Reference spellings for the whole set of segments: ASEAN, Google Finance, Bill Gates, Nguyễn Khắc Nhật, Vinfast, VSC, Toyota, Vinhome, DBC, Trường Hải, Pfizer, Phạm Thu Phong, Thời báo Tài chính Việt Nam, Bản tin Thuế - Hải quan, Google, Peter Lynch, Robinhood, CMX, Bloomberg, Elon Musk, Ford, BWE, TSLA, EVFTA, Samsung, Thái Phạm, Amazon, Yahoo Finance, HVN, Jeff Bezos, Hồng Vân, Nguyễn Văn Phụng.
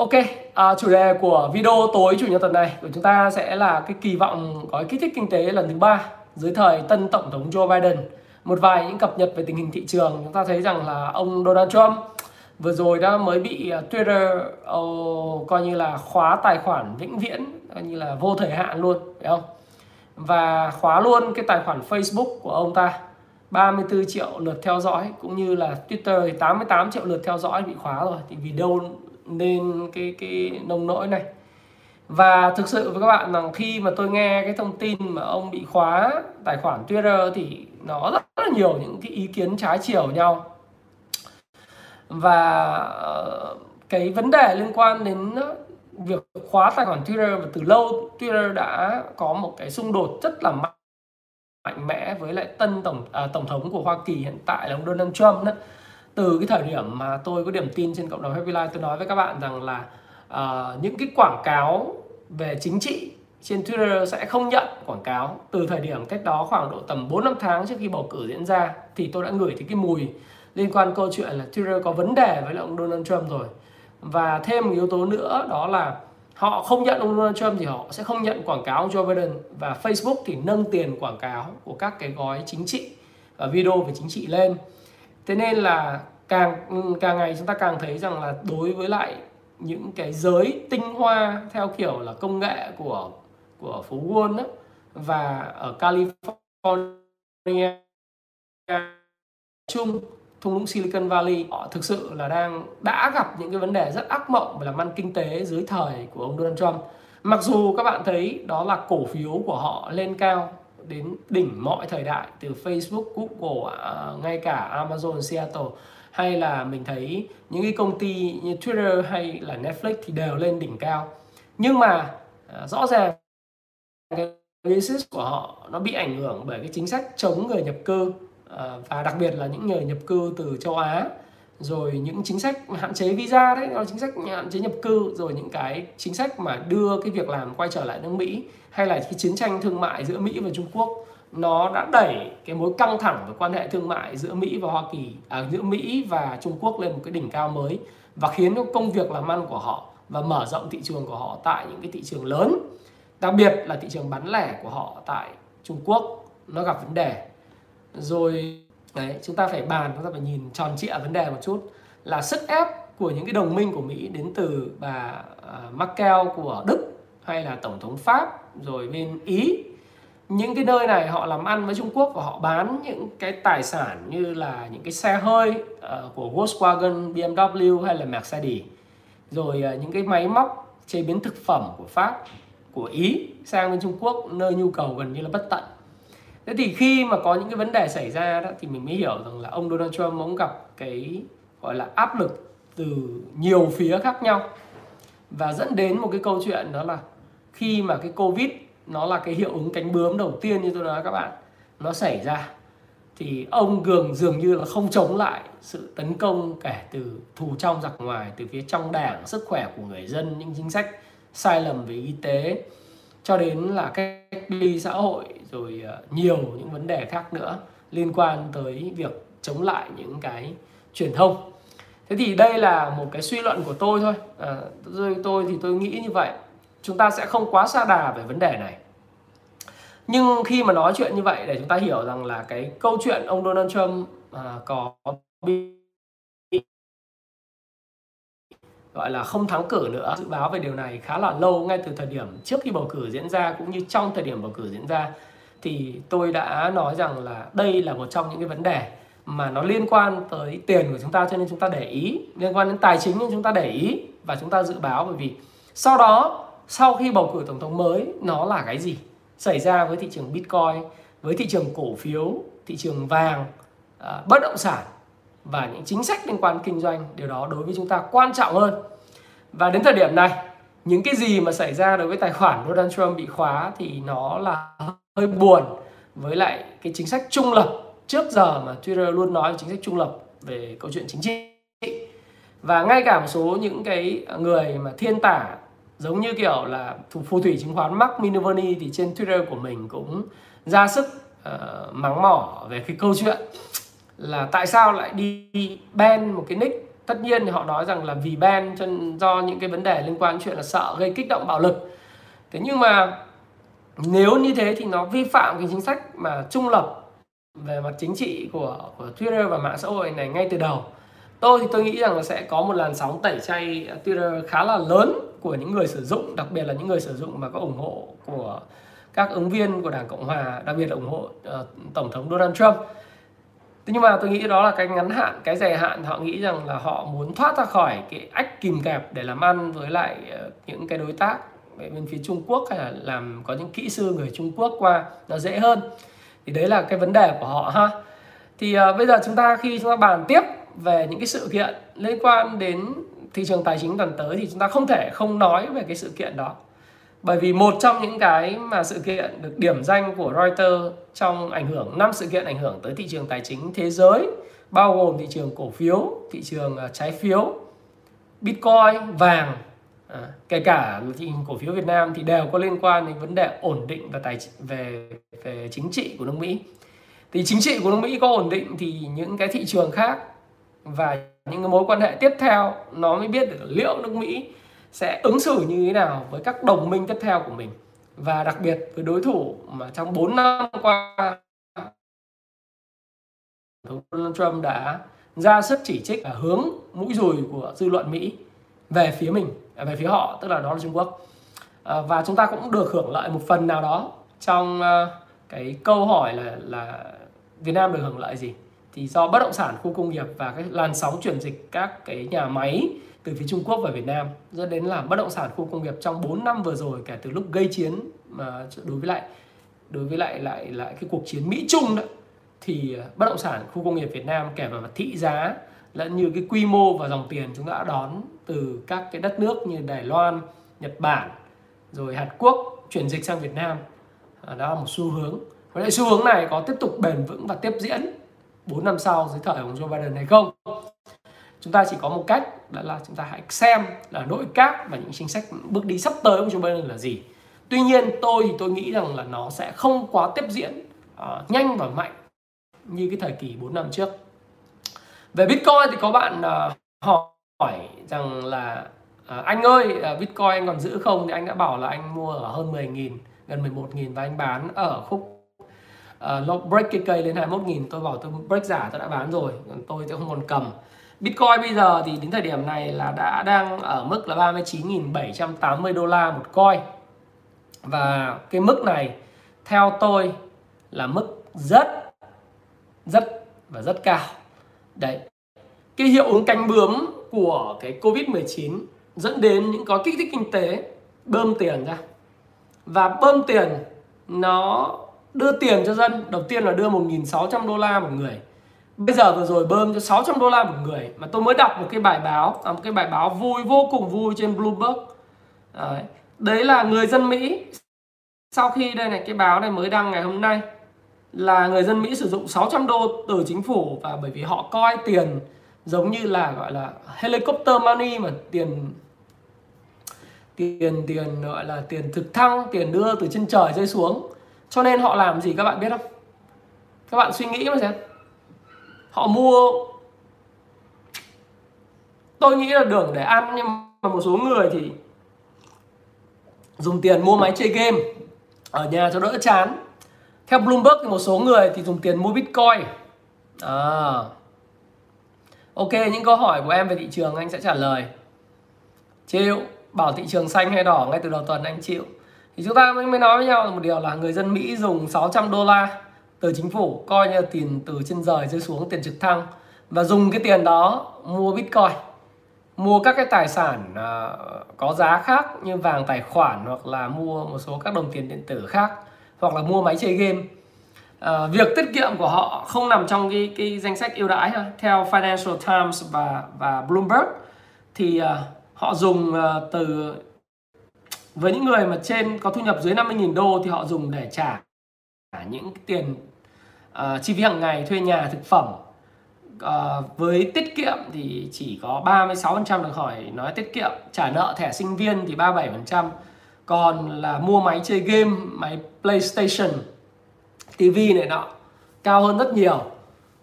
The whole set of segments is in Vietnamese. Ok, chủ đề của video tối chủ nhật tuần này của chúng ta sẽ là cái kỳ vọng gói kích thích kinh tế lần thứ 3 dưới thời tân tổng thống Joe Biden. Một vài những cập nhật về tình hình thị trường, chúng ta thấy rằng là ông Donald Trump vừa rồi đã mới bị Twitter coi như là khóa tài khoản vĩnh viễn, coi như là vô thời hạn luôn, phải không? Và khóa luôn cái tài khoản Facebook của ông ta, 34 triệu lượt theo dõi, cũng như là Twitter thì 88 triệu lượt theo dõi bị khóa rồi. Thì vì đâu nên cái nông nỗi này. Và thực sự với các bạn rằng khi mà tôi nghe cái thông tin mà ông bị khóa tài khoản Twitter thì nó rất là nhiều những cái ý kiến trái chiều nhau. Và cái vấn đề liên quan đến việc khóa tài khoản Twitter, và từ lâu Twitter đã có một cái xung đột rất là mạnh mẽ với lại tân tổng thống của Hoa Kỳ hiện tại là ông Donald Trump đó. Từ cái thời điểm mà tôi có điểm tin trên cộng đồng Happy Life, tôi nói với các bạn rằng là những cái quảng cáo về chính trị trên Twitter sẽ không nhận quảng cáo. Từ thời điểm cách đó khoảng độ tầm 4-5 tháng trước khi bầu cử diễn ra thì tôi đã ngửi thấy cái mùi liên quan câu chuyện là Twitter có vấn đề với lại ông Donald Trump rồi. Và thêm một yếu tố nữa đó là họ không nhận ông Donald Trump thì họ sẽ không nhận quảng cáo ông Joe Biden. Và Facebook thì nâng tiền quảng cáo của các cái gói chính trị và video về chính trị lên. Thế nên là càng ngày chúng ta càng thấy rằng là đối với lại những cái giới tinh hoa theo kiểu là công nghệ của phố Wall đó, và ở California chung thung lũng Silicon Valley, họ thực sự là đã gặp những cái vấn đề rất ác mộng về làm ăn kinh tế dưới thời của ông Donald Trump. Mặc dù các bạn thấy đó là cổ phiếu của họ lên cao đến đỉnh mọi thời đại, từ Facebook, Google, ngay cả Amazon, Seattle, hay là mình thấy những cái công ty như Twitter hay là Netflix thì đều lên đỉnh cao. Nhưng mà rõ ràng cái business của họ nó bị ảnh hưởng bởi cái chính sách chống người nhập cư, và đặc biệt là những người nhập cư từ châu Á, rồi những chính sách hạn chế visa đấy, chính sách hạn chế nhập cư, rồi những cái chính sách mà đưa cái việc làm quay trở lại nước Mỹ, hay là cái chiến tranh thương mại giữa Mỹ và Trung Quốc, nó đã đẩy cái mối căng thẳng về quan hệ thương mại giữa Mỹ và Hoa Kỳ, giữa Mỹ và Trung Quốc lên một cái đỉnh cao mới, và khiến công việc làm ăn của họ và mở rộng thị trường của họ tại những cái thị trường lớn, đặc biệt là thị trường bán lẻ của họ tại Trung Quốc, nó gặp vấn đề. Rồi đấy, chúng ta phải nhìn tròn trịa vấn đề một chút là sức ép của những cái đồng minh của Mỹ đến từ bà Merkel của Đức, hay là Tổng thống Pháp, rồi bên Ý. Những cái nơi này họ làm ăn với Trung Quốc và họ bán những cái tài sản như là những cái xe hơi của Volkswagen, BMW hay là Mercedes, rồi những cái máy móc chế biến thực phẩm của Pháp, của Ý sang bên Trung Quốc, nơi nhu cầu gần như là bất tận. Thế thì khi mà có những cái vấn đề xảy ra đó, thì mình mới hiểu rằng là ông Donald Trump cũng gặp cái gọi là áp lực từ nhiều phía khác nhau, và dẫn đến một cái câu chuyện đó là khi mà cái Covid nó là cái hiệu ứng cánh bướm đầu tiên như tôi nói các bạn, nó xảy ra thì ông dường như là không chống lại sự tấn công kể từ thù trong giặc ngoài, từ phía trong đảng, sức khỏe của người dân, những chính sách sai lầm về y tế, cho đến là cách ly xã hội, rồi nhiều những vấn đề khác nữa liên quan tới việc chống lại những cái truyền thông. Thế thì đây là một cái suy luận của tôi thôi. Tôi thì tôi nghĩ như vậy. Chúng ta sẽ không quá sa đà về vấn đề này. Nhưng khi mà nói chuyện như vậy để chúng ta hiểu rằng là cái câu chuyện ông Donald Trump có bị gọi là không thắng cử nữa. Dự báo về điều này khá là lâu, ngay từ thời điểm trước khi bầu cử diễn ra, cũng như trong thời điểm bầu cử diễn ra, thì tôi đã nói rằng là đây là một trong những cái vấn đề mà nó liên quan tới tiền của chúng ta, cho nên chúng ta để ý, liên quan đến tài chính nên chúng ta để ý, và chúng ta dự báo. Bởi vì sau đó, sau khi bầu cử tổng thống mới, nó là cái gì xảy ra với thị trường Bitcoin, với thị trường cổ phiếu, thị trường vàng, bất động sản, và những chính sách liên quan kinh doanh. Điều đó đối với chúng ta quan trọng hơn. Và đến thời điểm này, những cái gì mà xảy ra đối với tài khoản Donald Trump bị khóa thì nó là hơi buồn với lại cái chính sách trung lập. Trước giờ mà Twitter luôn nói về chính sách trung lập về câu chuyện chính trị. Và ngay cả một số những cái người mà thiên tả giống như kiểu là phù thủy chứng khoán Mark Minervini thì trên Twitter của mình cũng ra sức mắng mỏ về cái câu chuyện là tại sao lại đi ban một cái nick. Tất nhiên thì họ nói rằng là vì ban do những cái vấn đề liên quan đến chuyện là sợ gây kích động bạo lực. Thế nhưng mà nếu như thế thì nó vi phạm cái chính sách mà trung lập về mặt chính trị của Twitter và mạng xã hội này ngay từ đầu. Tôi nghĩ rằng là sẽ có một làn sóng tẩy chay Twitter khá là lớn của những người sử dụng, đặc biệt là những người sử dụng mà có ủng hộ của các ứng viên của Đảng Cộng Hòa, đặc biệt là ủng hộ Tổng thống Donald Trump. Thế nhưng mà tôi nghĩ đó là cái ngắn hạn, cái dài hạn họ nghĩ rằng là họ muốn thoát ra khỏi cái ách kìm kẹp để làm ăn với lại những cái đối tác bên phía Trung Quốc hay là có những kỹ sư người Trung Quốc qua nó dễ hơn. Thì đấy là cái vấn đề của họ ha. Thì bây giờ chúng ta khi chúng ta bàn tiếp về những cái sự kiện liên quan đến thị trường tài chính tuần tới thì chúng ta không thể không nói về cái sự kiện đó. Bởi vì một trong những cái mà sự kiện được điểm danh của Reuters trong ảnh hưởng 5 sự kiện ảnh hưởng tới thị trường tài chính thế giới bao gồm thị trường cổ phiếu, thị trường trái phiếu, Bitcoin, vàng, kể cả thị trường cổ phiếu Việt Nam thì đều có liên quan đến vấn đề ổn định và về chính trị của nước Mỹ. Thì chính trị của nước Mỹ có ổn định thì những cái thị trường khác và những cái mối quan hệ tiếp theo nó mới biết được liệu nước Mỹ sẽ ứng xử như thế nào với các đồng minh tiếp theo của mình, và đặc biệt với đối thủ mà trong 4 năm qua Donald Trump đã ra sức chỉ trích và hướng mũi dùi của dư luận Mỹ về phía mình, về phía họ, tức là đó là Trung Quốc. Và chúng ta cũng được hưởng lợi một phần nào đó trong cái câu hỏi là Việt Nam được hưởng lợi gì, thì do bất động sản, khu công nghiệp và cái làn sóng chuyển dịch các cái nhà máy từ phía Trung Quốc vào Việt Nam dẫn đến là bất động sản, khu công nghiệp trong 4 năm vừa rồi, kể từ lúc gây chiến mà đối với lại cái cuộc chiến Mỹ Trung đó, thì bất động sản, khu công nghiệp Việt Nam kể vào mặt thị giá lẫn như cái quy mô và dòng tiền chúng ta đã đón từ các cái đất nước như Đài Loan, Nhật Bản rồi Hàn Quốc chuyển dịch sang Việt Nam. Đó là một xu hướng, và lại xu hướng này có tiếp tục bền vững và tiếp diễn 4 năm sau dưới thời ông Joe Biden hay không? Chúng ta chỉ có một cách, đó là chúng ta hãy xem là nội các và những chính sách bước đi sắp tới ông Joe Biden là gì. Tuy nhiên tôi nghĩ rằng là nó sẽ không quá tiếp diễn nhanh và mạnh như cái thời kỳ 4 năm trước. Về Bitcoin thì có bạn hỏi rằng là anh ơi, Bitcoin anh còn giữ không? Thì anh đã bảo là anh mua ở hơn 10.000, gần 11.000 và anh bán ở khúc break cái cây lên 21.000. Tôi bảo tôi break giả, tôi đã bán rồi, tôi sẽ không còn cầm. Bitcoin bây giờ thì đến thời điểm này là đã đang ở mức là $39.780 một coin. Và cái mức này theo tôi là mức rất cao. Đấy, cái hiệu ứng cánh bướm của cái Covid-19 dẫn đến những có kích thích kinh tế bơm tiền ra. Và bơm tiền nó đưa tiền cho dân, đầu tiên là đưa $1.600 một người. Bây giờ vừa rồi bơm cho $600 một người. Mà tôi mới đọc một cái bài báo, vui, vô cùng vui trên Bloomberg. Đấy là người dân Mỹ, sau khi đây này, cái báo này mới đăng ngày hôm nay, là người dân Mỹ sử dụng $600 từ chính phủ, và bởi vì họ coi tiền giống như là gọi là helicopter money, mà tiền gọi là tiền trực thăng, tiền đưa từ trên trời rơi xuống. Cho nên họ làm gì các bạn biết không? Các bạn suy nghĩ mà xem. Họ mua, tôi nghĩ là đường để ăn, nhưng mà một số người thì dùng tiền mua máy chơi game ở nhà cho đỡ chán. Theo Bloomberg thì một số người thì dùng tiền mua Bitcoin. Ok, những câu hỏi của em về thị trường anh sẽ trả lời. Chịu, bảo thị trường xanh hay đỏ ngay từ đầu tuần anh chịu. Thì chúng ta mới nói với nhau một điều là người dân Mỹ dùng $600 từ chính phủ, coi như là tiền từ trên trời rơi xuống, tiền trực thăng, và dùng cái tiền đó mua Bitcoin, mua các cái tài sản có giá khác như vàng tài khoản, hoặc là mua một số các đồng tiền điện tử khác, hoặc là mua máy chơi game. việc tiết kiệm của họ không nằm trong cái danh sách ưu đãi theo Financial Times và Bloomberg. Thì họ dùng từ với những người mà trên có thu nhập dưới 50.000 đô thì họ dùng để trả những tiền chi phí hàng ngày, thuê nhà, thực phẩm. Với tiết kiệm thì chỉ có 36% được hỏi nói tiết kiệm, trả nợ thẻ sinh viên thì 37%, còn là mua máy chơi game, máy PlayStation, TV này nọ cao hơn rất nhiều,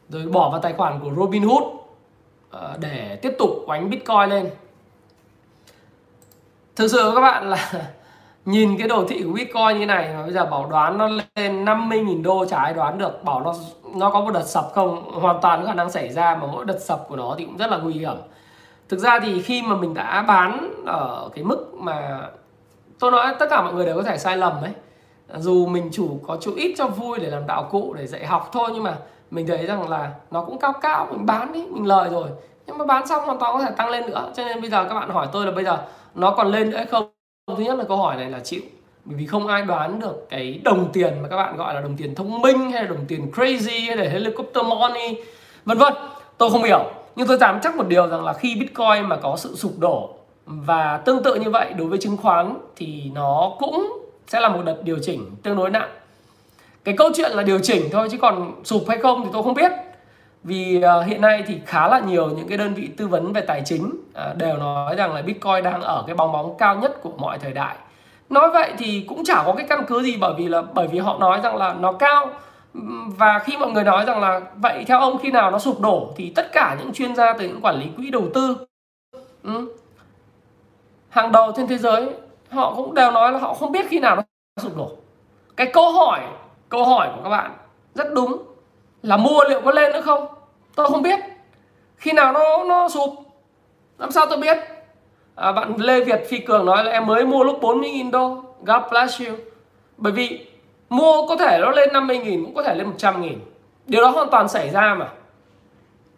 rồi bỏ vào tài khoản của Robinhood để tiếp tục oánh Bitcoin lên. Thực sự các bạn là nhìn cái đồ thị của Bitcoin như thế này mà bây giờ bảo đoán nó lên 50.000 đô chả ai đoán được, bảo nó có một đợt sập không, hoàn toàn có khả năng xảy ra, mà mỗi đợt sập của nó thì cũng rất là nguy hiểm. Thực ra thì khi mà mình đã bán ở cái mức mà tôi nói tất cả mọi người đều có thể sai lầm đấy, dù mình có chủ ít cho vui để làm đạo cụ để dạy học thôi, nhưng mà mình thấy rằng là nó cũng cao, mình bán đi, mình lời rồi, nhưng mà bán xong hoàn toàn có thể tăng lên nữa. Cho nên bây giờ các bạn hỏi tôi là bây giờ nó còn lên nữa hay không, thứ nhất là câu hỏi này là chịu, bởi vì không ai đoán được cái đồng tiền mà các bạn gọi là đồng tiền thông minh hay là đồng tiền crazy hay là helicopter money vân vân, tôi không hiểu. Nhưng tôi dám chắc một điều rằng là khi Bitcoin mà có sự sụp đổ, và tương tự như vậy đối với chứng khoán, thì nó cũng sẽ là một đợt điều chỉnh tương đối nặng. Cái câu chuyện là điều chỉnh thôi, chứ còn sụp hay không thì tôi không biết. Vì hiện nay thì khá là nhiều những cái đơn vị tư vấn về tài chính đều nói rằng là Bitcoin đang ở cái bóng cao nhất của mọi thời đại. Nói vậy thì cũng chả có cái căn cứ gì, bởi vì họ nói rằng là nó cao. Và khi mọi người nói rằng là vậy theo ông khi nào nó sụp đổ, thì tất cả những chuyên gia từ những quản lý quỹ đầu tư hàng đầu trên thế giới họ cũng đều nói là họ không biết khi nào nó sụp đổ. Cái câu hỏi của các bạn rất đúng là mua liệu có lên nữa không? Tôi không biết. Khi nào nó sụp, làm sao tôi biết? Bạn Lê Việt Phi Cường nói là em mới mua lúc 40.000 đô. God bless you. Bởi vì mua có thể nó lên 50.000, cũng có thể lên 100.000. Điều đó hoàn toàn xảy ra mà.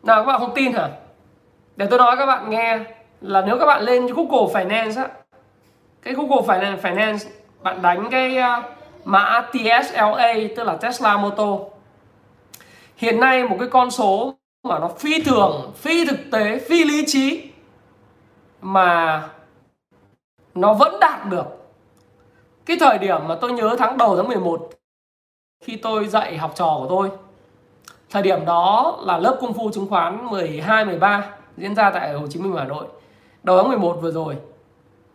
Nào các bạn không tin hả? Để tôi nói các bạn nghe là nếu các bạn lên Google Finance á, cái Google Finance bạn đánh cái mã TSLA, tức là Tesla Motor. Hiện nay một cái con số mà nó phi thường, phi thực tế, phi lý trí mà nó vẫn đạt được. Cái thời điểm mà tôi nhớ đầu tháng 11 khi tôi dạy học trò của tôi, thời điểm đó là lớp Kung Fu Chứng Khoán 12-13 diễn ra tại Hồ Chí Minh, Hà Nội, đầu tháng 11 vừa rồi.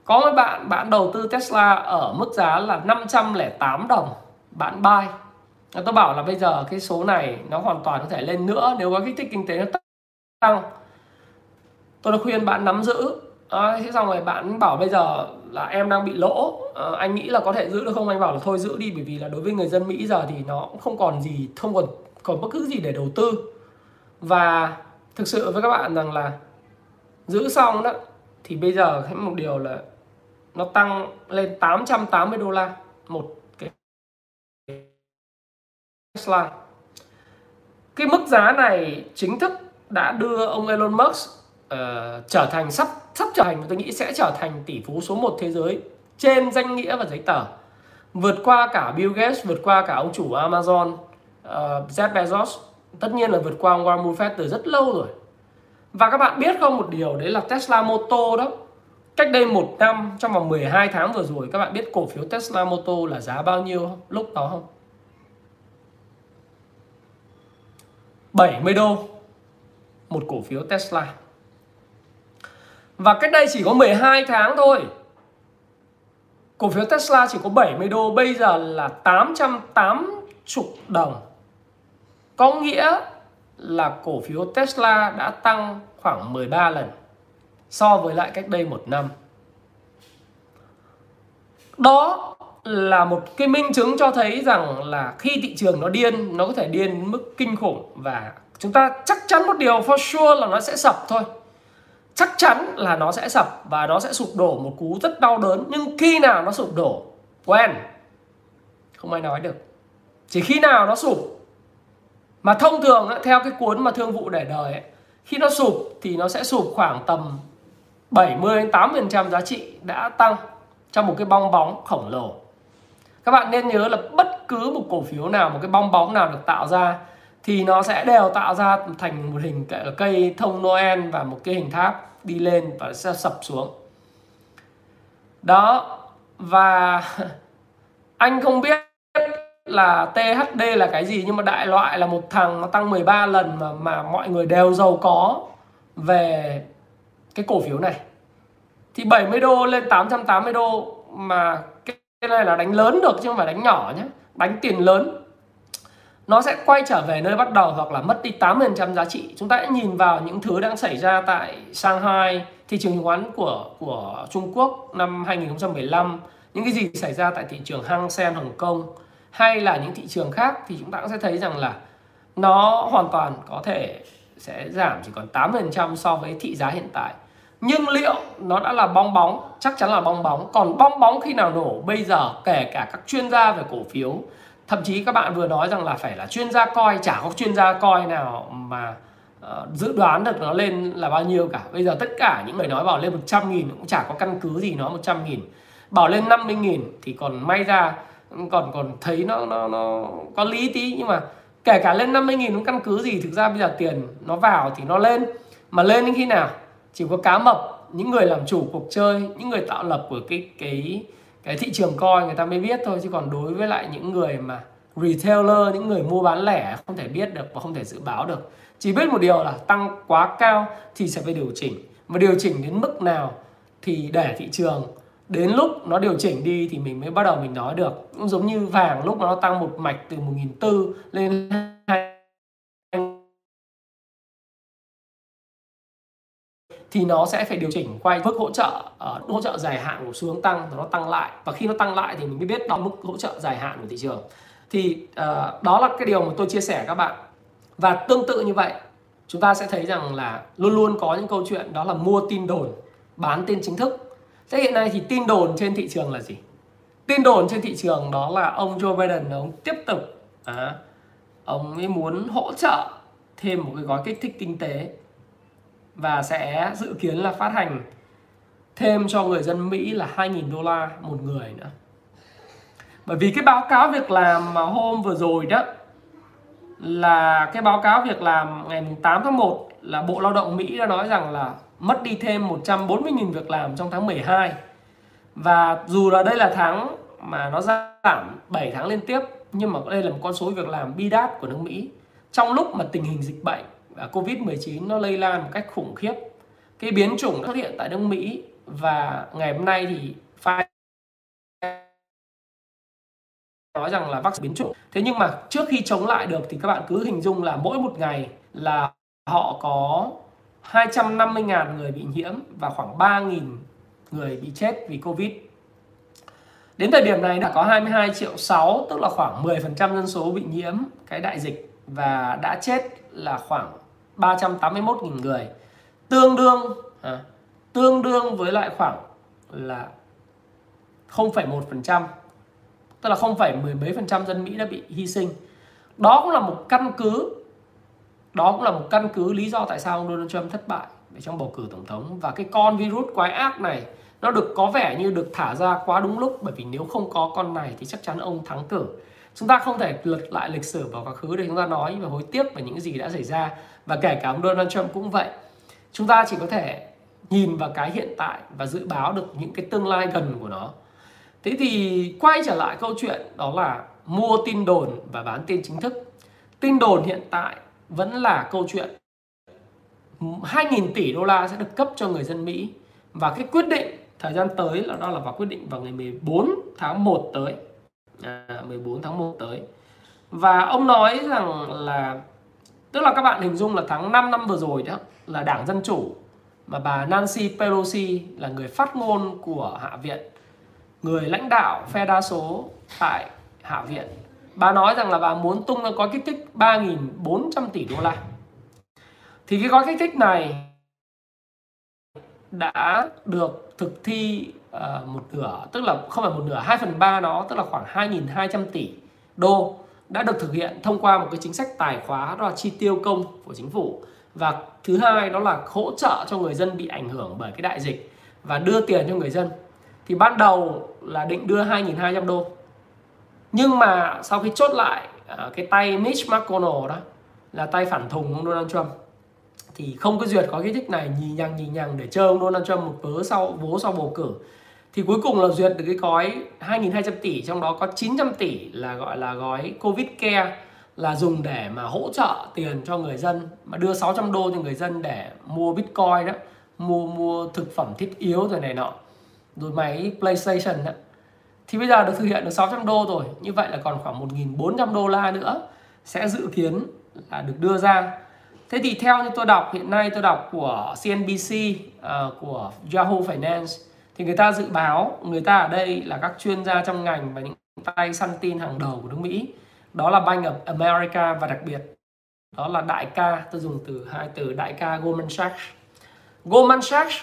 Có một bạn đầu tư Tesla ở mức giá là 508 đồng, bạn buy. Tôi bảo là bây giờ cái số này nó hoàn toàn có thể lên nữa nếu có kích thích kinh tế nó tăng. Tôi đã khuyên bạn nắm giữ. Thế xong rồi bạn bảo bây giờ là em đang bị lỗ, anh nghĩ là có thể giữ được không? Anh bảo là thôi giữ đi, bởi vì là đối với người dân Mỹ giờ thì nó cũng không còn gì, không còn bất cứ gì để đầu tư. Và thực sự với các bạn rằng là giữ xong đó thì bây giờ thấy một điều là nó tăng lên 880 đô la một cái Tesla. Cái mức giá này chính thức đã đưa ông Elon Musk trở thành sắp trở thành, tôi nghĩ sẽ trở thành tỷ phú số 1 thế giới trên danh nghĩa và giấy tờ, vượt qua cả Bill Gates, vượt qua cả ông chủ Amazon Jeff Bezos, tất nhiên là vượt qua Warren Buffett từ rất lâu rồi. Và các bạn biết không một điều, đấy là Tesla Motor đó. Cách đây 1 năm, trong vòng 12 tháng vừa rồi, các bạn biết cổ phiếu Tesla Motor là giá bao nhiêu không? Lúc đó không? 70 đô một cổ phiếu Tesla. Và cách đây chỉ có 12 tháng thôi, cổ phiếu Tesla chỉ có 70 đô, bây giờ là 880 đồng. Có nghĩa là cổ phiếu Tesla đã tăng khoảng 13 lần so với lại cách đây 1 năm. Đó là một cái minh chứng cho thấy rằng là khi thị trường nó điên, nó có thể điên đến mức kinh khủng. Và chúng ta chắc chắn một điều for sure là nó sẽ sập thôi. Chắc chắn là nó sẽ sập và nó sẽ sụp đổ một cú rất đau đớn. Nhưng khi nào nó sụp đổ, không ai nói được. Chỉ khi nào nó sụp, mà thông thường theo cái cuốn mà Thương Vụ Để Đời ấy, khi nó sụp thì nó sẽ sụp khoảng tầm 70-80% giá trị đã tăng trong một cái bong bóng khổng lồ. Các bạn nên nhớ là bất cứ một cổ phiếu nào, một cái bong bóng nào được tạo ra thì nó sẽ đều tạo ra thành một hình cây thông Noel và một cái hình tháp đi lên và sẽ sập xuống. Đó, và anh không biết là THD là cái gì, nhưng mà đại loại là một thằng nó tăng 13 lần mà mọi người đều giàu có về cái cổ phiếu này. Thì 70 đô lên 880 đô mà cái này là đánh lớn được chứ không phải đánh nhỏ nhé, đánh tiền lớn. Nó sẽ quay trở về nơi bắt đầu hoặc là mất đi 80% giá trị. Chúng ta hãy nhìn vào những thứ đang xảy ra tại Shanghai, thị trường chứng khoán của Trung Quốc năm 2015, những cái gì xảy ra tại thị trường Hang Seng Hồng Kông hay là những thị trường khác, thì chúng ta cũng sẽ thấy rằng là nó hoàn toàn có thể sẽ giảm chỉ còn 8% so với thị giá hiện tại. Nhưng liệu nó đã là bong bóng? Chắc chắn là bong bóng. Còn bong bóng khi nào nổ? Bây giờ kể cả các chuyên gia về cổ phiếu, thậm chí các bạn vừa nói rằng là phải là chuyên gia coi, chả có chuyên gia coi nào mà dự đoán được nó lên là bao nhiêu cả. Bây giờ tất cả những người nói bảo lên 100.000 cũng chả có căn cứ gì, nó 100.000. Bảo lên 50.000 thì còn may ra còn thấy nó có lý tí, nhưng mà kể cả lên 50.000 cũng căn cứ gì. Thực ra bây giờ tiền nó vào thì nó lên, mà lên đến khi nào? Chỉ có cá mập, những người làm chủ cuộc chơi, những người tạo lập của cái thị trường coi người ta mới biết thôi, chứ còn đối với lại những người mà retailer, những người mua bán lẻ không thể biết được và không thể dự báo được. Chỉ biết một điều là tăng quá cao thì sẽ phải điều chỉnh, mà điều chỉnh đến mức nào thì để thị trường đến lúc nó điều chỉnh đi thì mình mới bắt đầu mình nói được. Cũng giống như vàng lúc nó tăng một mạch từ 1.400 lên 2.000 thì nó sẽ phải điều chỉnh quay mức hỗ trợ dài hạn của xu hướng tăng, nó tăng lại, và khi nó tăng lại thì mình mới biết đó mức hỗ trợ dài hạn của thị trường. Thì đó là cái điều mà tôi chia sẻ các bạn. Và tương tự như vậy, chúng ta sẽ thấy rằng là luôn luôn có những câu chuyện đó là mua tin đồn, bán tin chính thức. Thế hiện nay thì tin đồn trên thị trường là gì? Tin đồn trên thị trường đó là ông Joe Biden ông tiếp tục ông ấy muốn hỗ trợ thêm một cái gói kích thích kinh tế và sẽ dự kiến là phát hành thêm cho người dân Mỹ là 2.000 đô la một người nữa. Bởi vì cái báo cáo việc làm mà hôm vừa rồi đó, là cái báo cáo việc làm ngày 8 tháng 1 là Bộ Lao động Mỹ đã nói rằng là mất đi thêm 140.000 việc làm trong tháng 12. Và dù là đây là tháng mà nó giảm 7 tháng liên tiếp, nhưng mà đây là một con số việc làm bi đát của nước Mỹ. Trong lúc mà tình hình dịch bệnh Covid-19 nó lây lan một cách khủng khiếp, cái biến chủng đã xuất hiện tại nước Mỹ, và ngày hôm nay thì Pfizer nói rằng là vaccine biến chủng. Thế nhưng mà trước khi chống lại được thì các bạn cứ hình dung là mỗi một ngày là họ có 250.000 người bị nhiễm và khoảng 3.000 người bị chết vì Covid. Đến thời điểm này đã có 22,6 triệu, tức là khoảng 10% dân số bị nhiễm cái đại dịch, và đã chết là khoảng 381.000 người, tương đương với lại khoảng là 0,1%, tức là 0,10% dân Mỹ đã bị hy sinh. Đó cũng là một căn cứ, lý do tại sao ông Donald Trump thất bại trong bầu cử tổng thống. Và cái con virus quái ác này nó có vẻ như được thả ra quá đúng lúc, bởi vì nếu không có con này thì chắc chắn ông thắng cử. Chúng ta không thể lật lại lịch sử vào quá khứ để chúng ta nói và hối tiếc về những gì đã xảy ra. Và kể cả ông Donald Trump cũng vậy. Chúng ta chỉ có thể nhìn vào cái hiện tại và dự báo được những cái tương lai gần của nó. Thế thì quay trở lại câu chuyện đó là mua tin đồn và bán tin chính thức. Tin đồn hiện tại vẫn là câu chuyện 2.000 tỷ đô la sẽ được cấp cho người dân Mỹ. Và cái quyết định thời gian tới là đó là vào quyết định vào ngày 14 tháng 1 tới. 14 tháng 1 tới. Và ông nói rằng là, tức là các bạn hình dung là tháng 5 năm vừa rồi đó, là Đảng Dân Chủ mà bà Nancy Pelosi là người phát ngôn của Hạ viện, người lãnh đạo phe đa số tại Hạ viện, bà nói rằng là bà muốn tung ra gói kích thích 3.400 tỷ đô la. Thì cái gói kích thích này đã được thực thi một nửa, tức là không phải một nửa, 2/3 nó, tức là khoảng 2.200 tỷ đô đã được thực hiện thông qua một cái chính sách tài khóa, đó là chi tiêu công của chính phủ. Và thứ hai đó là hỗ trợ cho người dân bị ảnh hưởng bởi cái đại dịch và đưa tiền cho người dân. Thì ban đầu là định đưa 2.200 đô, Nhưng mà sau khi chốt lại cái tay Mitch McConnell đó, là tay phản thùng ông Donald Trump, thì không có duyệt có cái thích này nhì nhằng để chơi ông Donald Trump một vố sau bầu cử. Thì cuối cùng là duyệt được cái gói 2.200 tỷ, trong đó có 900 tỷ là gọi là gói Covid Care, là dùng để mà hỗ trợ tiền cho người dân, mà đưa 600 đô cho người dân để mua Bitcoin đó, mua thực phẩm thiết yếu rồi này nọ, rồi máy PlayStation đó. Thì bây giờ được thực hiện được 600 đô rồi, như vậy là còn khoảng 1.400 đô la nữa sẽ dự kiến là được đưa ra. Thế thì theo như tôi đọc, hiện nay tôi đọc của CNBC, của Yahoo Finance, thì người ta dự báo, người ta ở đây là các chuyên gia trong ngành và những tay săn tin hàng đầu của nước Mỹ, đó là Bank of America và đặc biệt đó là đại ca, tôi dùng hai từ đại ca Goldman Sachs. Goldman Sachs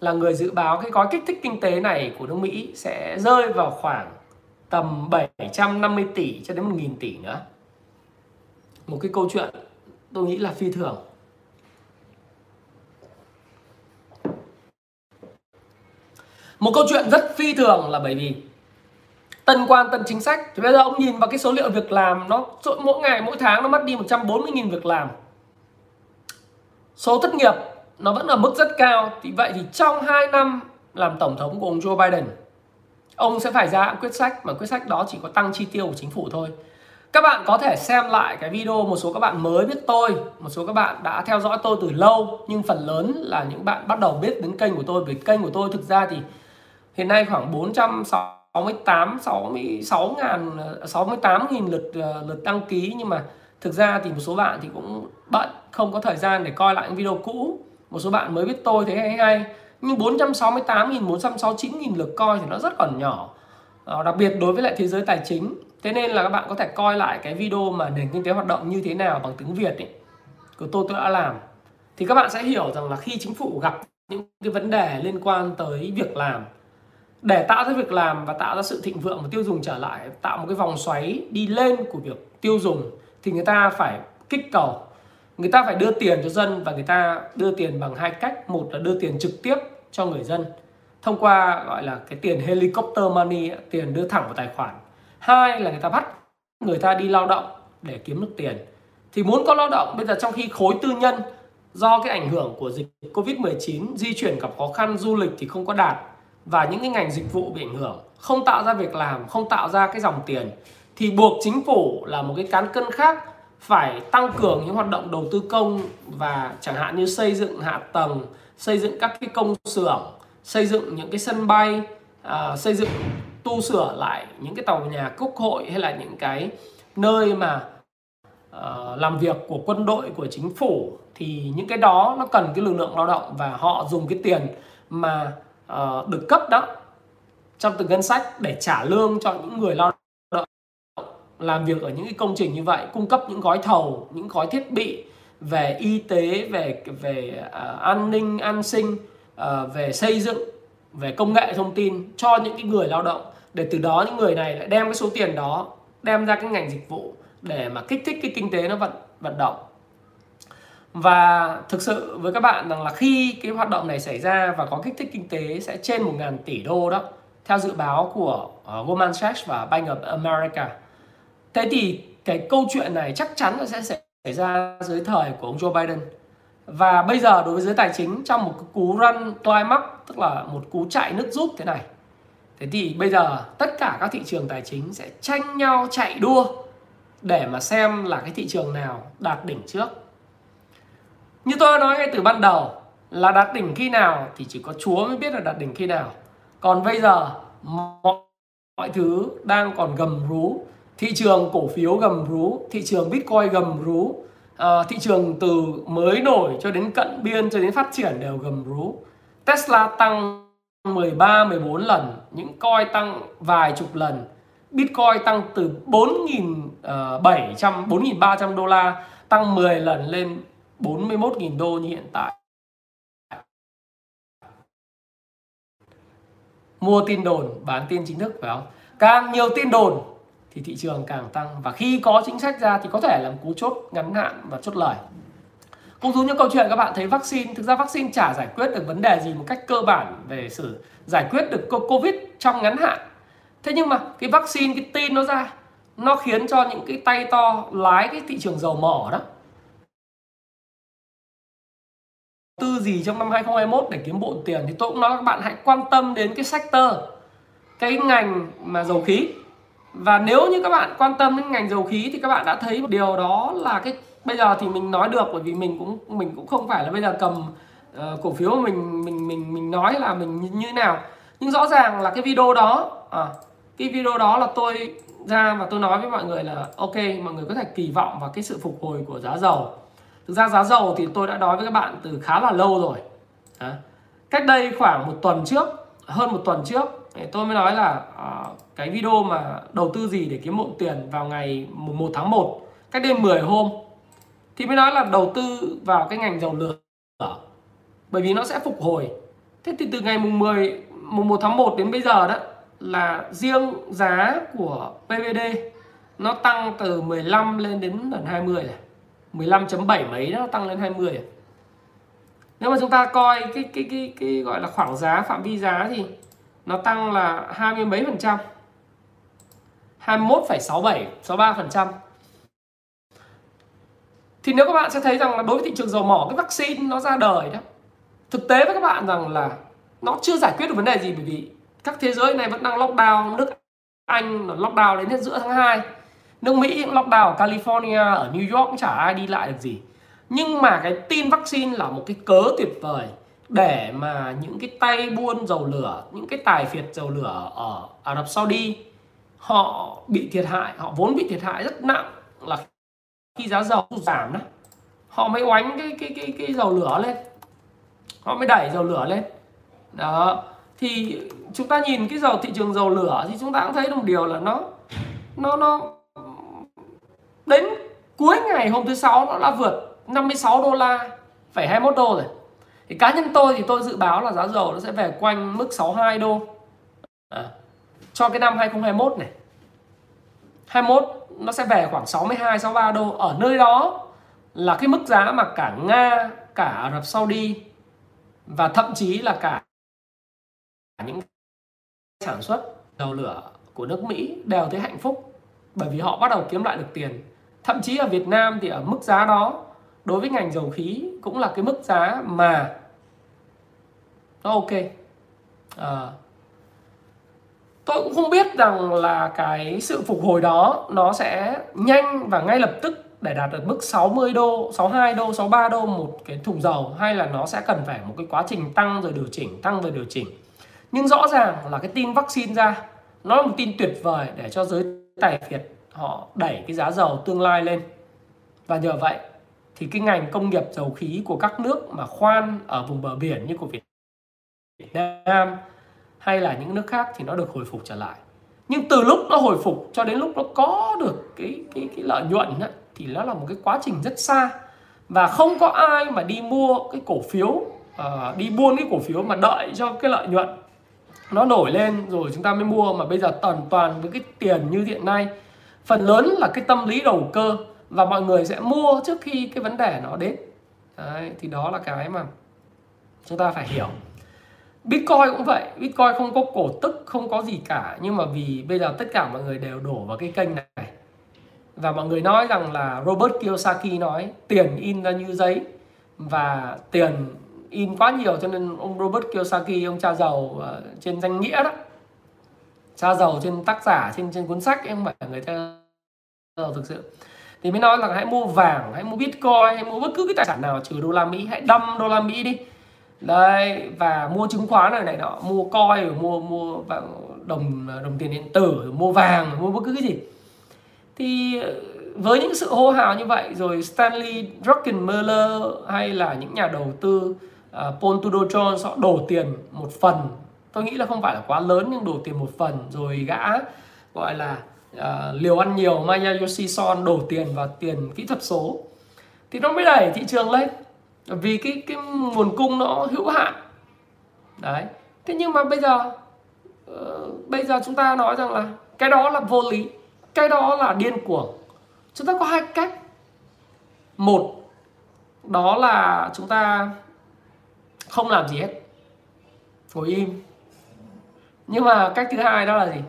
là người dự báo cái gói kích thích kinh tế này của nước Mỹ sẽ rơi vào khoảng tầm 750 tỷ cho đến 1.000 tỷ nữa. Một cái câu chuyện tôi nghĩ là phi thường. Một câu chuyện rất phi thường là bởi vì tân quan tân chính sách. Thì bây giờ ông nhìn vào cái số liệu việc làm, nó mỗi ngày mỗi tháng nó mất đi 140.000 việc làm. Số thất nghiệp nó vẫn ở mức rất cao. Thì vậy thì trong 2 năm làm tổng thống của ông Joe Biden, ông sẽ phải ra quyết sách, mà quyết sách đó chỉ có tăng chi tiêu của chính phủ thôi. Các bạn có thể xem lại cái video, một số các bạn mới biết tôi, một số các bạn đã theo dõi tôi từ lâu, nhưng phần lớn là những bạn bắt đầu biết đến kênh của tôi. Vì kênh của tôi thực ra thì hiện nay khoảng 68.000 lượt đăng ký. Nhưng mà thực ra thì một số bạn thì cũng bận, không có thời gian để coi lại những video cũ. Một số bạn mới biết tôi thấy hay. Nhưng 469.000 lượt coi thì nó rất còn nhỏ, đặc biệt đối với lại thế giới tài chính. Thế nên là các bạn có thể coi lại cái video mà nền kinh tế hoạt động như thế nào bằng tiếng Việt ấy, của tôi đã làm. Thì các bạn sẽ hiểu rằng là khi chính phủ gặp những cái vấn đề liên quan tới việc làm, để tạo ra việc làm và tạo ra sự thịnh vượng và tiêu dùng trở lại, tạo một cái vòng xoáy đi lên của việc tiêu dùng, thì người ta phải kích cầu, người ta phải đưa tiền cho dân. Và người ta đưa tiền bằng hai cách. Một là đưa tiền trực tiếp cho người dân thông qua gọi là cái tiền helicopter money, tiền đưa thẳng vào tài khoản. Hai là người ta bắt người ta đi lao động để kiếm được tiền. Thì muốn có lao động, bây giờ trong khi khối tư nhân do cái ảnh hưởng của dịch Covid-19 di chuyển gặp khó khăn, du lịch thì không có đạt, và những cái ngành dịch vụ bị ảnh hưởng, không tạo ra việc làm, không tạo ra cái dòng tiền, thì buộc chính phủ là một cái cán cân khác phải tăng cường những hoạt động đầu tư công, và chẳng hạn như xây dựng hạ tầng, xây dựng các cái công xưởng, xây dựng những cái sân bay, xây dựng tu sửa lại những cái tòa nhà quốc hội, hay là những cái nơi mà làm việc của quân đội, của chính phủ. Thì những cái đó nó cần cái lực lượng lao động, và họ dùng cái tiền mà được cấp đó trong từng ngân sách để trả lương cho những người lao động làm việc ở những cái công trình như vậy, cung cấp những gói thầu, những gói thiết bị về y tế, về an ninh an sinh, về xây dựng, về công nghệ thông tin cho những cái người lao động, để từ đó những người này lại đem cái số tiền đó đem ra cái ngành dịch vụ để mà kích thích cái kinh tế nó vận động. Và thực sự với các bạn rằng là khi cái hoạt động này xảy ra và có kích thích kinh tế sẽ trên 1.000 tỷ đô đó, theo dự báo của Goldman Sachs và Bank of America. Thế thì cái câu chuyện này chắc chắn là sẽ xảy ra dưới thời của ông Joe Biden. Và bây giờ đối với giới tài chính, trong một cú run climax, tức là một cú chạy nước rút thế này, thế thì bây giờ tất cả các thị trường tài chính sẽ tranh nhau chạy đua để mà xem là cái thị trường nào đạt đỉnh trước. Như tôi nói ngay từ ban đầu là đạt đỉnh khi nào thì chỉ có Chúa mới biết là đạt đỉnh khi nào. Còn bây giờ mọi thứ đang còn gầm rú. Thị trường cổ phiếu gầm rú, thị trường Bitcoin gầm rú, thị trường từ mới nổi cho đến cận biên, cho đến phát triển đều gầm rú. Tesla tăng 13-14 lần, những coin tăng vài chục lần, Bitcoin tăng từ 4.300 đô la tăng 10 lần lên 41.000 đô như hiện tại. Mua tin đồn, bán tin chính thức, phải không? Càng nhiều tin đồn thì thị trường càng tăng. Và khi có chính sách ra thì có thể làm cú chốt ngắn hạn và chốt lời. Cũng giống như câu chuyện các bạn thấy vaccine. Thực ra vaccine chả giải quyết được vấn đề gì một cách cơ bản, về giải quyết được Covid trong ngắn hạn. Thế nhưng mà cái vaccine, cái tin nó ra, nó khiến cho những cái tay to lái cái thị trường dầu mỏ đó tư gì trong năm 2021 để kiếm bộn tiền. Thì tôi cũng nói các bạn hãy quan tâm đến cái sector, cái ngành mà dầu khí. Và nếu như các bạn quan tâm đến ngành dầu khí thì các bạn đã thấy một điều đó là cái bây giờ thì mình nói được, bởi vì mình cũng không phải là bây giờ cầm cổ phiếu mà mình nói là mình như nào. Nhưng rõ ràng là cái video đó là tôi ra và tôi nói với mọi người là ok, mọi người có thể kỳ vọng vào cái sự phục hồi của giá dầu. Thực ra giá dầu thì tôi đã nói với các bạn từ khá là lâu rồi. Cách đây khoảng một tuần trước, hơn một tuần trước, tôi mới nói là cái video mà đầu tư gì để kiếm bộn tiền vào ngày 1 tháng 1, cách đây 10 hôm, thì mới nói là đầu tư vào cái ngành dầu lửa, bởi vì nó sẽ phục hồi. Thế thì từ ngày 1 tháng 1 đến bây giờ đó, là riêng giá của PVD nó tăng từ 15 lên đến gần 20 này. 15.7 mấy đó, nó tăng lên 20. Nếu mà chúng ta coi cái gọi là khoảng giá, phạm vi giá thì nó tăng là 20 mấy phần trăm, 21,67, 63%. Thì nếu các bạn sẽ thấy rằng là đối với thị trường dầu mỏ, cái vaccine nó ra đời đó, thực tế với các bạn rằng là nó chưa giải quyết được vấn đề gì, bởi vì các thế giới này vẫn đang lockdown. Nước Anh là lockdown đến hết giữa tháng 2. Nước Mỹ cũng lockdown ở California, ở New York cũng chả ai đi lại được gì. Nhưng mà cái tin vaccine là một cái cớ tuyệt vời để mà những cái tay buôn dầu lửa, những cái tài phiệt dầu lửa ở Ả Rập Saudi, họ bị thiệt hại, họ vốn bị thiệt hại rất nặng là khi giá dầu giảm đó, họ mới oánh cái dầu lửa lên, họ mới đẩy dầu lửa lên. Đó, thì chúng ta nhìn cái thị trường dầu lửa thì chúng ta cũng thấy được một điều là nó đến cuối ngày hôm thứ Sáu nó đã vượt 56 đô la, phải 21 đô rồi. Thì cá nhân tôi thì tôi dự báo là giá dầu nó sẽ về quanh mức 62 đô cho cái năm 2021 này. 21 nó sẽ về khoảng 62, 63 đô. Ở nơi đó là cái mức giá mà cả Nga, cả Ả Rập Saudi và thậm chí là cả những sản xuất dầu lửa của nước Mỹ đều thấy hạnh phúc, bởi vì họ bắt đầu kiếm lại được tiền. Thậm chí ở Việt Nam thì ở mức giá đó, đối với ngành dầu khí cũng là cái mức giá mà nó ok. Tôi cũng không biết rằng là cái sự phục hồi đó nó sẽ nhanh và ngay lập tức để đạt được mức 60 đô, 62 đô, 63 đô một cái thùng dầu, hay là nó sẽ cần phải một cái quá trình tăng rồi điều chỉnh, tăng rồi điều chỉnh. Nhưng rõ ràng là cái tin vaccine ra, nó là một tin tuyệt vời để cho giới tài phiệt họ đẩy cái giá dầu tương lai lên. Và nhờ vậy thì cái ngành công nghiệp dầu khí của các nước mà khoan ở vùng bờ biển như của Việt Nam hay là những nước khác thì nó được hồi phục trở lại. Nhưng từ lúc nó hồi phục cho đến lúc nó có được cái lợi nhuận ấy, thì nó là một cái quá trình rất xa. Và không có ai mà đi mua cái cổ phiếu, đi buôn cái cổ phiếu mà đợi cho cái lợi nhuận nó nổi lên rồi chúng ta mới mua. Mà bây giờ toàn toàn với cái tiền như hiện nay, phần lớn là cái tâm lý đầu cơ, và mọi người sẽ mua trước khi cái vấn đề nó đến. Đấy, thì đó là cái mà chúng ta phải hiểu. Bitcoin cũng vậy, Bitcoin không có cổ tức, không có gì cả. Nhưng mà vì bây giờ tất cả mọi người đều đổ vào cái kênh này. Và mọi người nói rằng là Robert Kiyosaki nói tiền in ra như giấy, và tiền in quá nhiều cho nên ông Robert Kiyosaki, ông cha giàu trên danh nghĩa đó, cha giàu trên tác giả, trên cuốn sách, em phải người ta giàu thực sự, thì mới nói là hãy mua vàng, hãy mua Bitcoin, hãy mua bất cứ cái tài sản nào trừ đô la Mỹ, hãy đâm đô la Mỹ đi đấy, và mua chứng khoán này nọ, mua coin, rồi mua đồng tiền điện tử, rồi mua vàng, rồi mua bất cứ cái gì. Thì với những sự hô hào như vậy, rồi Stanley Druckenmiller hay là những nhà đầu tư Paul Tudor Jones họ đổ tiền một phần, tôi nghĩ là không phải là quá lớn nhưng đổ tiền một phần, rồi gã gọi là liều ăn nhiều Masayoshi Son đổ tiền vào tiền kỹ thuật số, thì nó mới đẩy thị trường lên, vì cái nguồn cung nó hữu hạn đấy. Thế nhưng mà bây giờ chúng ta nói rằng là cái đó là vô lý, cái đó là điên cuồng. Chúng ta có hai cách. Một, đó là chúng ta không làm gì hết, ngồi im. Nhưng mà cách thứ hai đó là gì?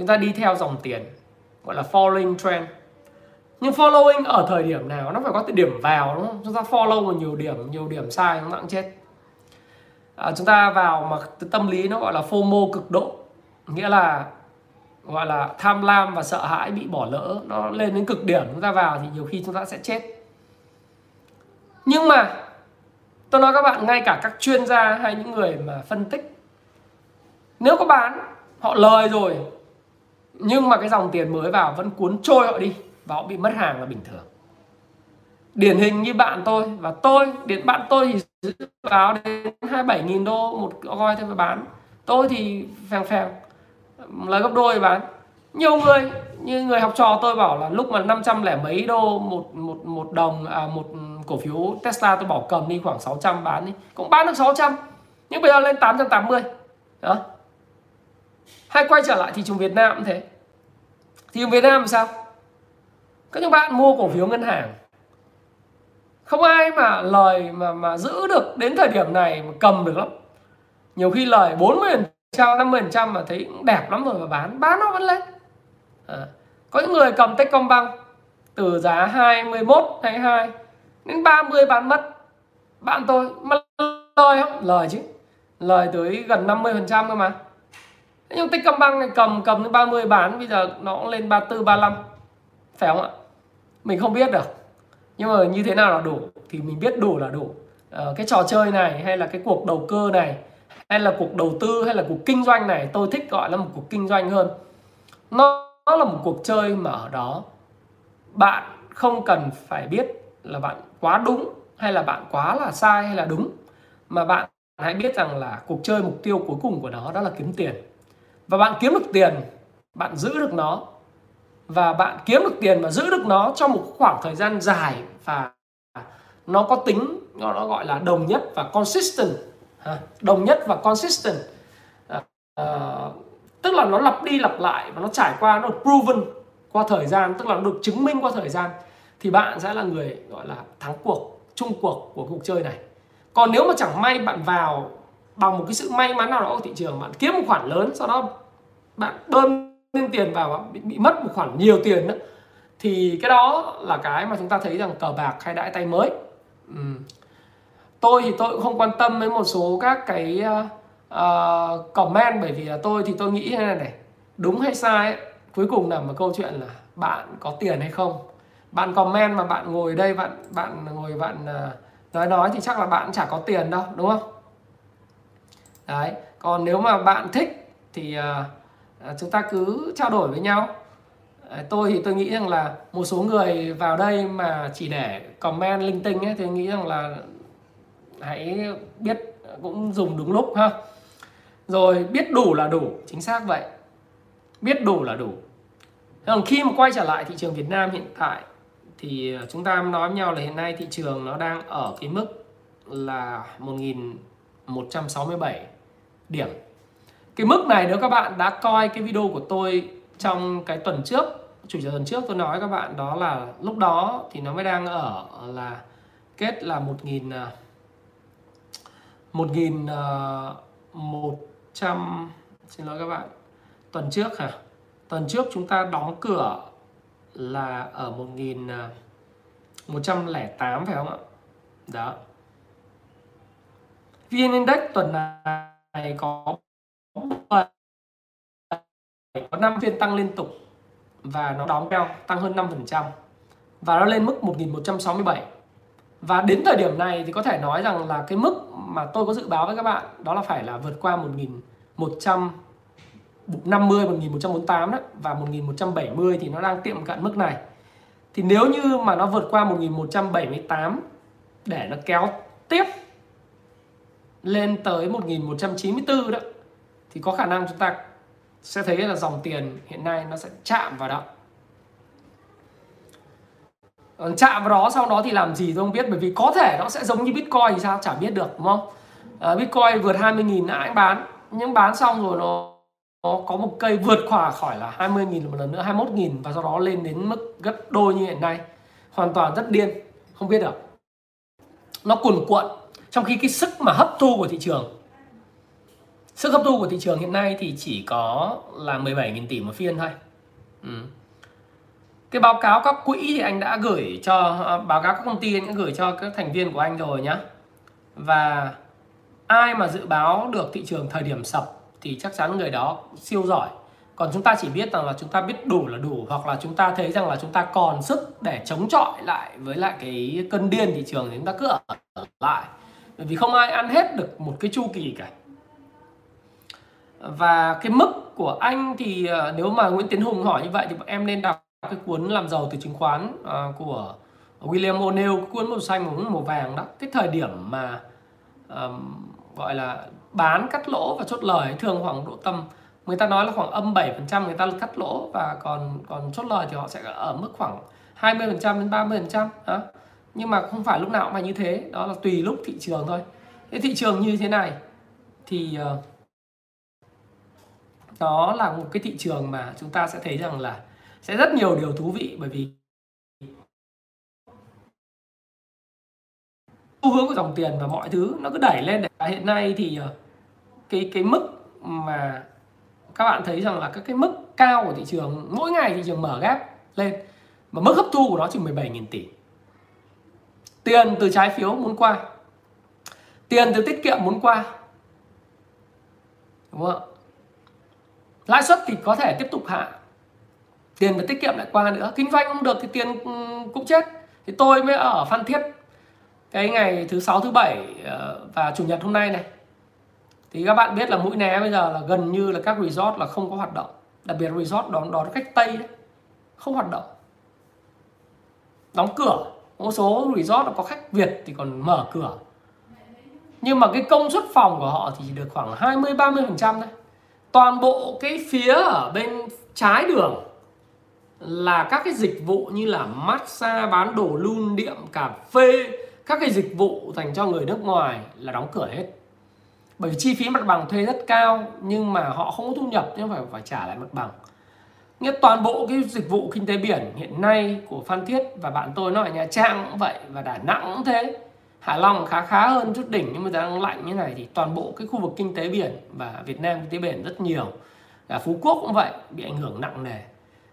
chúng ta đi theo dòng tiền, gọi là following trend. Nhưng following ở thời điểm nào nó phải có cái điểm vào, đúng không? Chúng ta follow vào nhiều điểm sai chúng ta cũng chết. Chúng ta vào mà tâm lý nó gọi là FOMO cực độ, nghĩa là gọi là tham lam và sợ hãi bị bỏ lỡ, nó lên đến cực điểm, chúng ta vào thì nhiều khi chúng ta sẽ chết. Nhưng mà tôi nói các bạn, ngay cả các chuyên gia hay những người mà phân tích, nếu có bán họ lời rồi, nhưng mà cái dòng tiền mới vào vẫn cuốn trôi họ đi và họ bị mất hàng là bình thường. Điển hình như bạn tôi, và bạn tôi thì giữ báo đến 27.000 đô một gói thôi bán. Tôi thì phèng phèng lời gấp đôi bán. Nhiều người như người học trò tôi bảo là lúc mà 500 mấy đô một cổ phiếu Tesla tôi bảo cầm đi khoảng 600 bán đi, cũng bán được 600. Nhưng bây giờ lên 880. Đó. Hay quay trở lại thị trường Việt Nam cũng thế. Thị trường Việt Nam làm sao? Các bạn mua cổ phiếu ngân hàng, không ai mà lời mà giữ được đến thời điểm này mà cầm được lắm. Nhiều khi lời 40%, 50% mà thấy cũng đẹp lắm rồi mà bán nó vẫn lên. Có những người cầm Techcombank từ giá 21, 22 đến 30 bán mất. Bạn tôi mà lời không? Lời chứ. Lời tới gần 50% cơ mà. Thế nhưng Techcombank này cầm đến 30 bán, bây giờ nó cũng lên 34, 35. Phải không ạ? Mình không biết được. Nhưng mà như thế nào là đủ thì mình biết đủ là đủ. Cái trò chơi này hay là cái cuộc đầu cơ này, hay là cuộc đầu tư, hay là cuộc kinh doanh này, tôi thích gọi là một cuộc kinh doanh hơn. Nó là một cuộc chơi mà ở đó bạn không cần phải biết là bạn quá đúng hay là bạn quá là sai hay là đúng, mà bạn hãy biết rằng là cuộc chơi mục tiêu cuối cùng của nó đó là kiếm tiền. Và bạn kiếm được tiền, bạn giữ được nó. Và bạn kiếm được tiền và giữ được nó trong một khoảng thời gian dài, và nó có tính, nó gọi là đồng nhất và consistent. Đồng nhất và consistent, tức là nó lặp đi lặp lại và nó trải qua, nó được proven qua thời gian, tức là nó được chứng minh qua thời gian, thì bạn sẽ là người gọi là thắng cuộc, chung cuộc của cuộc chơi này. Còn nếu mà chẳng may bạn vào bằng một cái sự may mắn nào đó ở thị trường, bạn kiếm một khoản lớn, sau đó bạn bơm nên tiền vào bị mất một khoản nhiều tiền đó, thì cái đó là cái mà chúng ta thấy rằng cờ bạc hay đãi tay mới. Tôi thì tôi cũng không quan tâm đến một số các cái comment, bởi vì là tôi nghĩ thế này, đúng hay sai ấy, cuối cùng là một câu chuyện là bạn có tiền hay không. Bạn comment mà bạn ngồi đây bạn nói thì chắc là bạn chả có tiền đâu, đúng không? Đấy, còn nếu mà bạn thích thì chúng ta cứ trao đổi với nhau. Tôi thì tôi nghĩ rằng là một số người vào đây mà chỉ để comment linh tinh ấy, thì nghĩ rằng là hãy biết cũng dùng đúng lúc ha. Rồi biết đủ là đủ, chính xác vậy. Biết đủ là đủ. Còn khi mà quay trở lại thị trường Việt Nam hiện tại thì chúng ta nói với nhau là hiện nay thị trường nó đang ở cái mức là 1.167 điểm. Cái mức này nếu các bạn đã coi cái video của tôi trong cái tuần trước, chủ nhật tuần trước, tôi nói các bạn đó là lúc đó thì nó mới đang ở là kết là 1.100, xin lỗi các bạn, tuần trước hả? Tuần trước chúng ta đóng cửa là ở 1.108 phải không ạ? Đó. VN Index tuần này có 5 phiên tăng liên tục và nó đóng keo tăng hơn 5% và nó lên mức 1.167. Và đến thời điểm này thì có thể nói rằng là cái mức mà tôi có dự báo với các bạn đó là phải là vượt qua 1.150, 1.148 đấy, và 1.170 thì nó đang tiệm cận mức này. Thì nếu như mà nó vượt qua 1.178 để nó kéo tiếp lên tới 1.194 đó, thì có khả năng chúng ta sẽ thấy là dòng tiền hiện nay nó sẽ chạm vào đó. Chạm vào đó sau đó thì làm gì tôi không biết, bởi vì có thể nó sẽ giống như Bitcoin thì sao, chả biết được, đúng không? Bitcoin vượt 20.000 ai bán, nhưng bán xong rồi nó có một cây vượt khỏi là 20.000 một lần nữa, 21.000, và sau đó lên đến mức gấp đôi như hiện nay. Hoàn toàn rất điên, không biết được. Nó cuồn cuộn, trong khi cái sức mà hấp thu của thị trường Sức hấp thu của thị trường hiện nay thì chỉ có là 17.000 tỷ một phiên thôi. Cái báo cáo các quỹ thì anh đã gửi cho, báo cáo các công ty anh đã gửi cho các thành viên của anh rồi nhá. Và ai mà dự báo được thị trường thời điểm sập thì chắc chắn người đó siêu giỏi. Còn chúng ta chỉ biết rằng là chúng ta biết đủ là đủ, hoặc là chúng ta thấy rằng là chúng ta còn sức để chống chọi lại với lại cái cơn điên thị trường thì chúng ta cứ ở lại. Bởi vì không ai ăn hết được một cái chu kỳ cả. Và cái mức của anh thì nếu mà Nguyễn Tiến Hùng hỏi như vậy thì em nên đọc cái cuốn Làm Giàu Từ Chứng Khoán của William O'Neill, cuốn màu xanh màu vàng đó. Cái thời điểm mà gọi là bán cắt lỗ và chốt lời thường khoảng độ tầm, người ta nói là khoảng âm 7% người ta cắt lỗ, và còn chốt lời thì họ sẽ ở mức khoảng 20% đến 30%. Nhưng mà không phải lúc nào cũng phải như thế, đó là tùy lúc thị trường thôi. Cái thị trường như thế này thì đó là một cái thị trường mà chúng ta sẽ thấy rằng là sẽ rất nhiều điều thú vị, bởi vì xu hướng của dòng tiền và mọi thứ nó cứ đẩy lên. Hiện nay thì cái mức mà các bạn thấy rằng là các cái mức cao của thị trường, mỗi ngày thị trường mở gap lên, mà mức hấp thu của nó chỉ 17.000 tỷ. Tiền từ trái phiếu muốn qua, tiền từ tiết kiệm muốn qua, đúng không ạ? Lãi suất thì có thể tiếp tục hạ, tiền từ tiết kiệm lại qua nữa. Kinh doanh không được thì tiền cũng chết. Thì tôi mới ở Phan Thiết cái ngày thứ 6, thứ 7 và Chủ nhật hôm nay này, thì các bạn biết là Mũi Né bây giờ là gần như là các resort là không có hoạt động. Đặc biệt resort đón khách Tây đấy, không hoạt động, đóng cửa. Một số resort là có khách Việt thì còn mở cửa, nhưng mà cái công suất phòng của họ thì chỉ được khoảng 20-30% thôi. Toàn bộ cái phía ở bên trái đường là các cái dịch vụ như là massage, bán đồ lưu niệm, cà phê, các cái dịch vụ dành cho người nước ngoài là đóng cửa hết. Bởi vì chi phí mặt bằng thuê rất cao, nhưng mà họ không có thu nhập nên phải trả lại mặt bằng. Nghĩa toàn bộ cái dịch vụ kinh tế biển hiện nay của Phan Thiết, và bạn tôi nói ở Nha Trang cũng vậy, và Đà Nẵng cũng thế. Hạ Long khá hơn chút đỉnh, nhưng mà đang lạnh như này thì toàn bộ cái khu vực kinh tế biển và Việt Nam kinh tế biển rất nhiều. Cả Phú Quốc cũng vậy, bị ảnh hưởng nặng nề.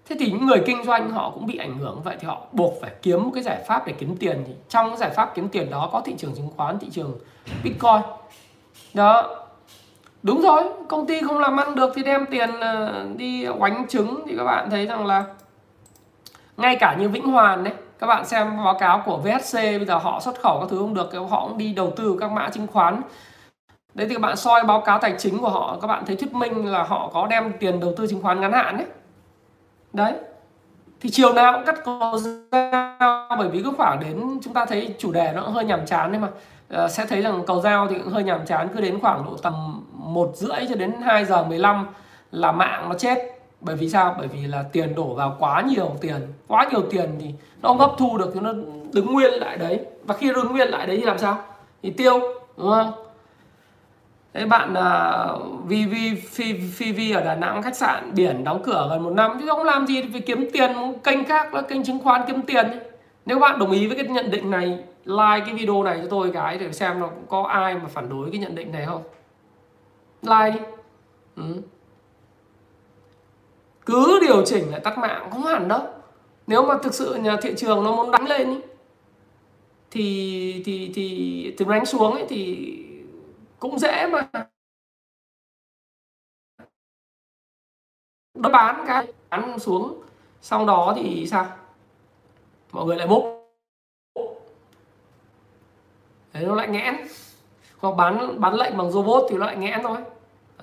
Thế thì những người kinh doanh họ cũng bị ảnh hưởng vậy, thì họ buộc phải kiếm một cái giải pháp để kiếm tiền. Thì trong cái giải pháp kiếm tiền đó có thị trường chứng khoán, thị trường Bitcoin. Đó, đúng rồi, công ty không làm ăn được thì đem tiền đi oánh trứng. Thì các bạn thấy rằng là ngay cả như Vĩnh Hoàn đấy, các bạn xem báo cáo của VHC, bây giờ họ xuất khẩu các thứ không được, họ cũng đi đầu tư các mã chứng khoán. Đấy thì các bạn soi báo cáo tài chính của họ, các bạn thấy thuyết minh là họ có đem tiền đầu tư chứng khoán ngắn hạn đấy. Đấy, thì chiều nào cũng cắt cổ dao, bởi vì cứ khoảng đến, chúng ta thấy chủ đề nó cũng hơi nhàm chán đấy mà. Sẽ thấy rằng cầu dao thì cũng hơi nhàm chán, cứ đến khoảng độ tầm 1:30 cho đến 2:15 là mạng nó chết. Bởi vì sao? Bởi vì là tiền đổ vào quá nhiều tiền thì nó không hấp thu được, thì nó đứng nguyên lại đấy. Và khi đứng nguyên lại đấy thì làm sao? Thì tiêu, đúng không? Đấy, bạn VV ở Đà Nẵng, khách sạn biển đóng cửa gần 1 năm, chứ không làm gì phải kiếm tiền kênh khác, kênh chứng khoán kiếm tiền. Nếu bạn đồng ý với cái nhận định này, like cái video này cho tôi cái để xem nó có ai mà phản đối cái nhận định này không. Like đi. Cứ điều chỉnh lại tắt mạng không hẳn đâu. Nếu mà thực sự nhà thị trường nó muốn đánh lên ý, thì đánh xuống ấy, thì cũng dễ mà. Nó bán cái ăn xuống, sau đó thì sao? Mọi người lại múc. Đấy, nó lại nghẽn. Hoặc bán lệnh bằng robot thì nó lại nghẽn thôi.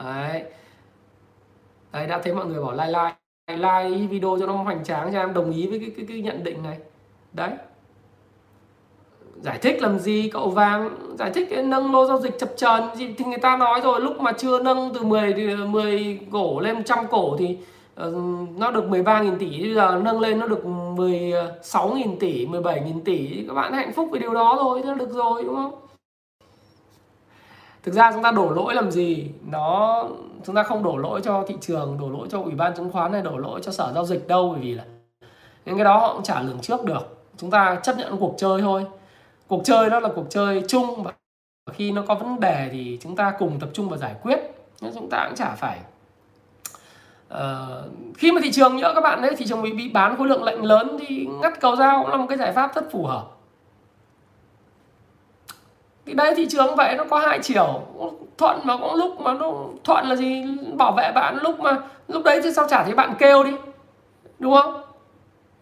Đấy. Đấy, đã thấy mọi người bỏ like video cho nó hoành tráng, cho em đồng ý với cái nhận định này. Đấy. Giải thích làm gì cậu Vàng, giải thích nâng lô giao dịch chập chờn thì người ta nói rồi, lúc mà chưa nâng từ 10 cổ lên 100 cổ thì nó được 13.000 tỷ, bây giờ nâng lên nó được 16.000 tỷ, 17.000 tỷ. Các bạn hạnh phúc với điều đó thôi, nó được rồi, đúng không? Thực ra chúng ta đổ lỗi làm gì? Nó chúng ta không đổ lỗi cho thị trường, đổ lỗi cho Ủy ban chứng khoán này, đổ lỗi cho Sở Giao dịch đâu, bởi vì là những cái đó họ cũng chả lường trước được. Chúng ta chấp nhận cuộc chơi thôi. Cuộc chơi đó là cuộc chơi chung, và khi nó có vấn đề thì chúng ta cùng tập trung vào giải quyết. nên chúng ta cũng chả phải khi mà thị trường nhỡ các bạn đấy, thị trường bị bán khối lượng lệnh lớn thì ngắt cầu giao cũng là một cái giải pháp rất phù hợp. Thì đấy, thị trường vậy nó có hai chiều, thuận mà cũng lúc mà nó thuận là gì, bảo vệ bạn lúc mà lúc đấy chứ sao chả thấy bạn kêu đi, đúng không?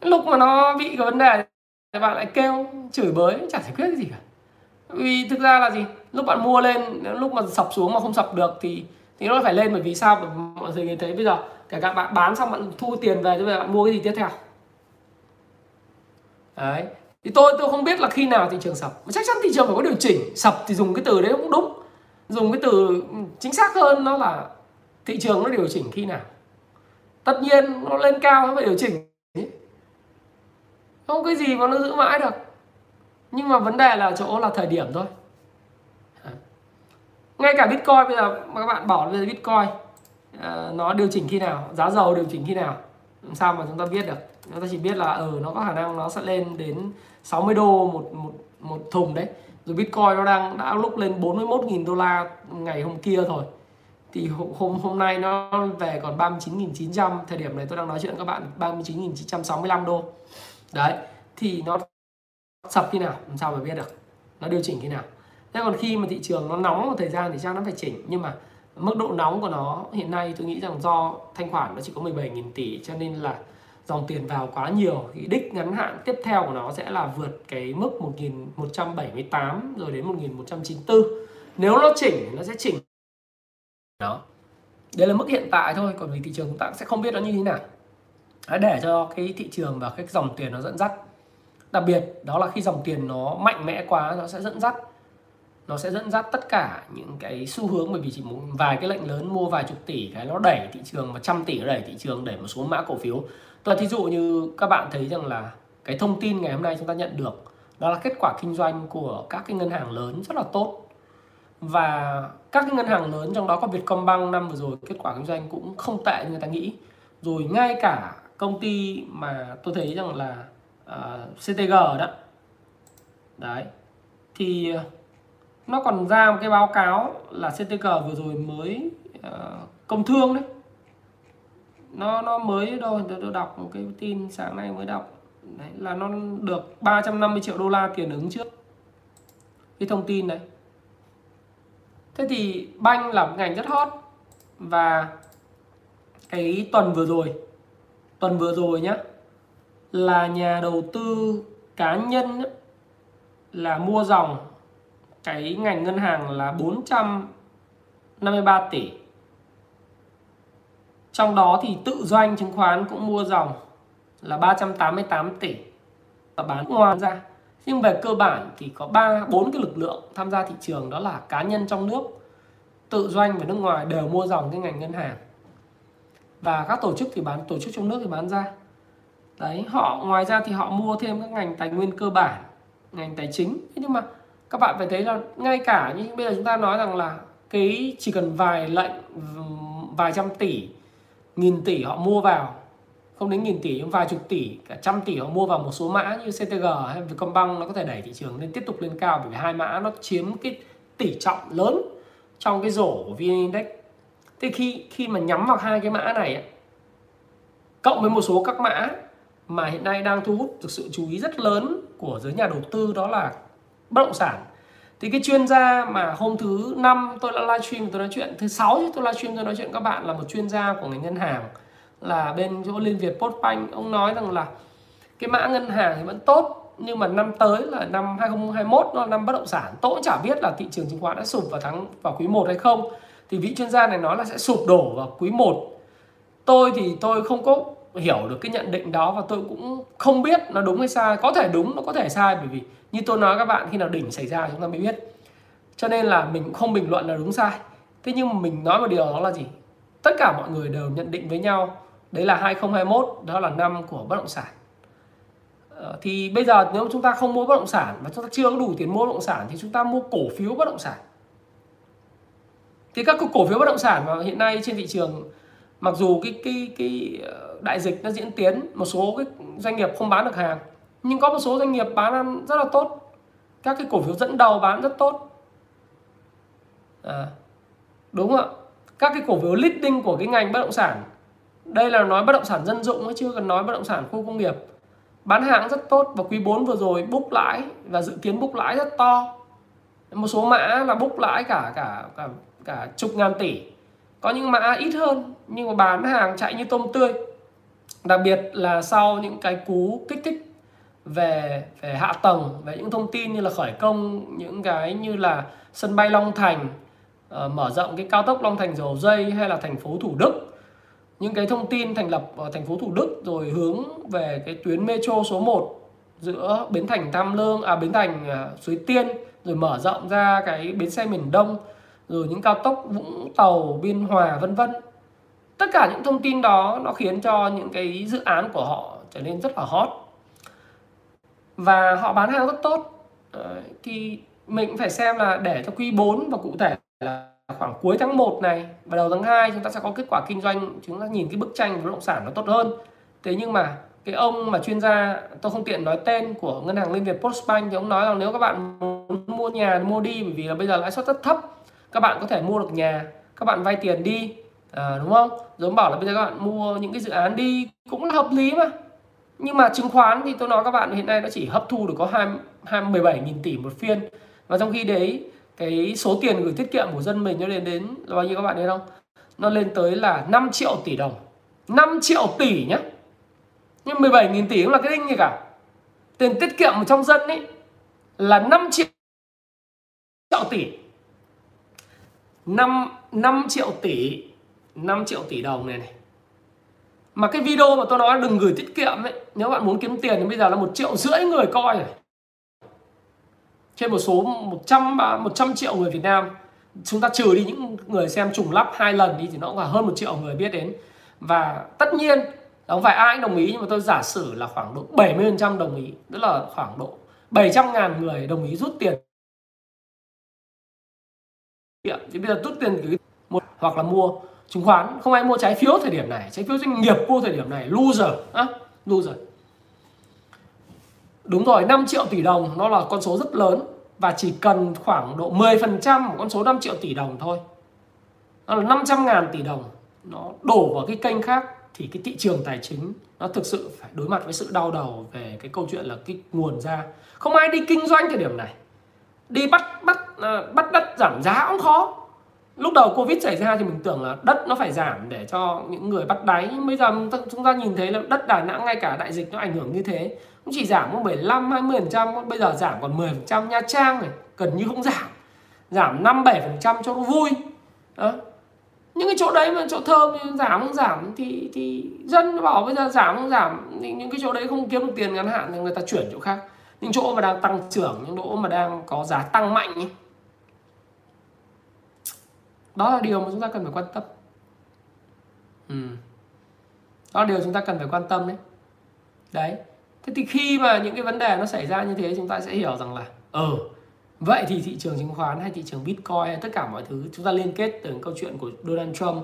Lúc mà nó bị cái vấn đề thì bạn lại kêu chửi bới chả giải quyết cái gì cả. Vì thực ra là gì, lúc bạn mua lên, lúc mà sập xuống mà không sập được thì nó phải lên. Bởi vì sao? Bởi mọi người thấy bây giờ kể cả bạn bán xong bạn thu tiền về, rồi bạn mua cái gì tiếp theo đấy. Thì tôi không biết là khi nào thị trường sập, chắc chắn thị trường phải có điều chỉnh. Sập thì dùng cái từ đấy cũng đúng, dùng cái từ chính xác hơn nó là thị trường nó điều chỉnh khi nào. Tất nhiên nó lên cao nó phải điều chỉnh, không cái gì mà nó giữ mãi được. Nhưng mà vấn đề là chỗ là thời điểm thôi. Ngay cả Bitcoin bây giờ các bạn bảo bây giờ Bitcoin nó điều chỉnh khi nào, giá dầu điều chỉnh khi nào, làm sao mà chúng ta biết được. Chúng ta chỉ biết là nó có khả năng nó sẽ lên đến 60 đô một thùng đấy. Rồi Bitcoin nó đã lúc lên 41.000 đô la ngày hôm kia thôi. Thì hôm nay nó về còn 39.900. Thời điểm này tôi đang nói chuyện với các bạn 39.965 đô. Đấy, thì nó sập khi nào, làm sao mà biết được, nó điều chỉnh khi nào. Thế còn khi mà thị trường nó nóng một thời gian thì chắc nó phải chỉnh. Nhưng mà mức độ nóng của nó hiện nay tôi nghĩ rằng do thanh khoản nó chỉ có 17.000 tỷ cho nên là dòng tiền vào quá nhiều. Thì đích ngắn hạn tiếp theo của nó sẽ là vượt cái mức 1178 rồi đến 1194. Nếu nó chỉnh thì nó sẽ chỉnh đó. Đấy là mức hiện tại thôi, còn vì thị trường chúng ta sẽ không biết nó như thế nào. Để cho cái thị trường và cái dòng tiền nó dẫn dắt. Đặc biệt đó là khi dòng tiền nó mạnh mẽ quá nó sẽ dẫn dắt, nó sẽ dẫn dắt tất cả những cái xu hướng. Bởi vì chỉ một vài cái lệnh lớn mua vài chục tỷ cái nó đẩy thị trường, mà trăm tỷ nó đẩy thị trường, đẩy một số mã cổ phiếu. Tôi thí dụ như các bạn thấy rằng là cái thông tin ngày hôm nay chúng ta nhận được đó là kết quả kinh doanh của các cái ngân hàng lớn rất là tốt. Và các cái ngân hàng lớn trong đó có Vietcombank năm vừa rồi kết quả kinh doanh cũng không tệ như người ta nghĩ. Rồi ngay cả công ty mà tôi thấy rằng là CTG đó đấy, thì nó còn ra một cái báo cáo là CTG vừa rồi mới công thương đấy, nó mới thôi, tôi đọc một cái tin sáng nay mới đọc đấy, là nó được 350 triệu đô la tiền ứng trước cái thông tin đấy. Thế thì banh là một ngành rất hot, và cái tuần vừa rồi nhá, là nhà đầu tư cá nhân là mua dòng cái ngành ngân hàng là 453 tỷ. Trong đó thì tự doanh chứng khoán cũng mua dòng là 388 tỷ và bán ngoài ra. Nhưng về cơ bản thì có 3-4 cái lực lượng tham gia thị trường, đó là cá nhân trong nước, tự doanh và nước ngoài đều mua dòng cái ngành ngân hàng. Và các tổ chức thì bán, tổ chức trong nước thì bán ra. Đấy, ngoài ra thì họ mua thêm các ngành tài nguyên cơ bản, ngành tài chính. Nhưng mà các bạn phải thấy là ngay cả như bây giờ chúng ta nói rằng là cái chỉ cần vài lệnh vài trăm tỷ, nghìn tỷ họ mua vào, không đến nghìn tỷ nhưng vài chục tỷ, cả trăm tỷ họ mua vào một số mã như CTG hay Vietcombank, nó có thể đẩy thị trường lên tiếp tục lên cao. Bởi vì hai mã nó chiếm cái tỷ trọng lớn trong cái rổ của VN Index. Thế khi mà nhắm vào hai cái mã này cộng với một số các mã mà hiện nay đang thu hút được sự chú ý rất lớn của giới nhà đầu tư, đó là bất động sản. Thì cái chuyên gia mà hôm thứ 5 tôi đã livestream, tôi nói chuyện thứ 6 tôi livestream, tôi nói chuyện các bạn là một chuyên gia của ngành ngân hàng, là bên chỗ Liên Việt Postbank. Ông nói rằng là cái mã ngân hàng thì vẫn tốt, nhưng mà năm tới là năm 2021 nó là năm bất động sản. Tôi cũng chả biết là thị trường chứng khoán đã sụp vào quý 1 hay không. Thì vị chuyên gia này nói là sẽ sụp đổ vào quý 1. Tôi thì tôi không có hiểu được cái nhận định đó, và tôi cũng không biết nó đúng hay sai. Có thể đúng, nó có thể sai, bởi vì như tôi nói các bạn, khi nào đỉnh xảy ra chúng ta mới biết. Cho nên là mình cũng không bình luận là đúng sai. Thế nhưng mà mình nói một điều đó là gì? Tất cả mọi người đều nhận định với nhau, đấy là 2021, đó là năm của bất động sản. Thì bây giờ nếu chúng ta không mua bất động sản và chúng ta chưa có đủ tiền mua bất động sản thì chúng ta mua cổ phiếu bất động sản. Thì các cổ phiếu bất động sản mà hiện nay trên thị trường, mặc dù cái đại dịch nó diễn tiến, một số cái doanh nghiệp không bán được hàng, nhưng có một số doanh nghiệp bán rất là tốt. Các cái cổ phiếu dẫn đầu bán rất tốt, đúng không ạ? các cái cổ phiếu leading của cái ngành bất động sản. Đây là nói bất động sản dân dụng chứ chưa cần nói bất động sản khu công nghiệp. Bán hàng rất tốt và quý 4 vừa rồi book lãi và dự kiến book lãi rất to. Một số mã là book lãi cả chục ngàn tỷ. Có những mã ít hơn nhưng mà bán hàng chạy như tôm tươi. Đặc biệt là sau những cái cú kích thích về hạ tầng, về những thông tin như là khởi công những cái như là sân bay Long Thành, mở rộng cái cao tốc Long Thành Dầu Dây, hay là thành phố Thủ Đức, những cái thông tin thành lập ở thành phố Thủ Đức rồi hướng về cái tuyến metro số 1 giữa bến thành Tham Lương, bến thành Suối Tiên, rồi mở rộng ra cái bến xe miền Đông, rồi những cao tốc Vũng Tàu, Biên Hòa, vân vân. Tất cả những thông tin đó nó khiến cho những cái dự án của họ trở nên rất là hot và họ bán hàng rất tốt. Thì mình cũng phải xem là để cho Q4 và cụ thể là khoảng cuối tháng 1 này và đầu tháng 2 chúng ta sẽ có kết quả kinh doanh, chúng ta nhìn cái bức tranh của bất động sản nó tốt hơn. Thế nhưng mà cái ông mà chuyên gia, tôi không tiện nói tên, của ngân hàng Liên Việt Postbank thì ông nói là nếu các bạn muốn mua nhà mua đi, bởi vì là bây giờ lãi suất rất thấp, các bạn có thể mua được nhà, các bạn vay tiền đi, đúng không? Rồi ông bảo là bây giờ các bạn mua những cái dự án đi cũng là hợp lý mà. Nhưng mà chứng khoán thì tôi nói các bạn hiện nay nó chỉ hấp thu được có 17.000 tỷ một phiên. Và trong khi đấy cái số tiền gửi tiết kiệm của dân mình nó đến là bao nhiêu các bạn thấy không? Nó lên tới là 5 triệu tỷ đồng. 5 triệu tỷ nhá. Nhưng 17.000 tỷ cũng là cái đinh gì cả. Tiền tiết kiệm trong dân ấy là 5 triệu tỷ. 5 triệu tỷ, 5 triệu tỷ đồng này. Mà cái video mà tôi nói đừng gửi tiết kiệm ấy, nếu bạn muốn kiếm tiền thì bây giờ là 1,5 triệu người coi này. Trên một số 100 triệu người Việt Nam, chúng ta trừ đi những người xem trùng lắp 2 lần đi thì nó cũng là hơn 1 triệu người biết đến. Và tất nhiên không phải ai đồng ý, nhưng mà tôi giả sử là khoảng độ 70% đồng ý, tức là khoảng độ 700.000 người đồng ý rút tiền. Thì bây giờ rút tiền hoặc là mua chứng khoán, không ai mua trái phiếu thời điểm này, trái phiếu doanh nghiệp mua thời điểm này loser, loser. Đúng rồi, 5 triệu tỷ đồng nó là con số rất lớn và chỉ cần khoảng độ 10% của con số 5 triệu tỷ đồng thôi. Nó là 500.000 tỷ đồng nó đổ vào cái kênh khác thì cái thị trường tài chính nó thực sự phải đối mặt với sự đau đầu về cái câu chuyện là cái nguồn ra. Không ai đi kinh doanh thời điểm này. Đi bắt đất giảm giá cũng khó. Lúc đầu Covid xảy ra thì mình tưởng là đất nó phải giảm để cho những người bắt đáy. Nhưng bây giờ chúng ta nhìn thấy là đất Đà Nẵng ngay cả đại dịch nó ảnh hưởng như thế, cũng chỉ giảm có 15-20%, bây giờ giảm còn 10%. Nha Trang này gần như không giảm, giảm 5-7% cho nó vui. Đó. Những cái chỗ đấy mà chỗ thơm giảm không giảm thì dân nó bảo bây giờ giảm không giảm thì những cái chỗ đấy không kiếm được tiền ngắn hạn thì người ta chuyển chỗ khác. Những chỗ mà đang tăng trưởng, những chỗ mà đang có giá tăng mạnh ấy. Đó là điều mà chúng ta cần phải quan tâm. Đó là điều chúng ta cần phải quan tâm đấy. Đấy. Thế thì khi mà những cái vấn đề nó xảy ra như thế, chúng ta sẽ hiểu rằng là vậy thì thị trường chứng khoán hay thị trường Bitcoin hay tất cả mọi thứ, chúng ta liên kết từ câu chuyện của Donald Trump,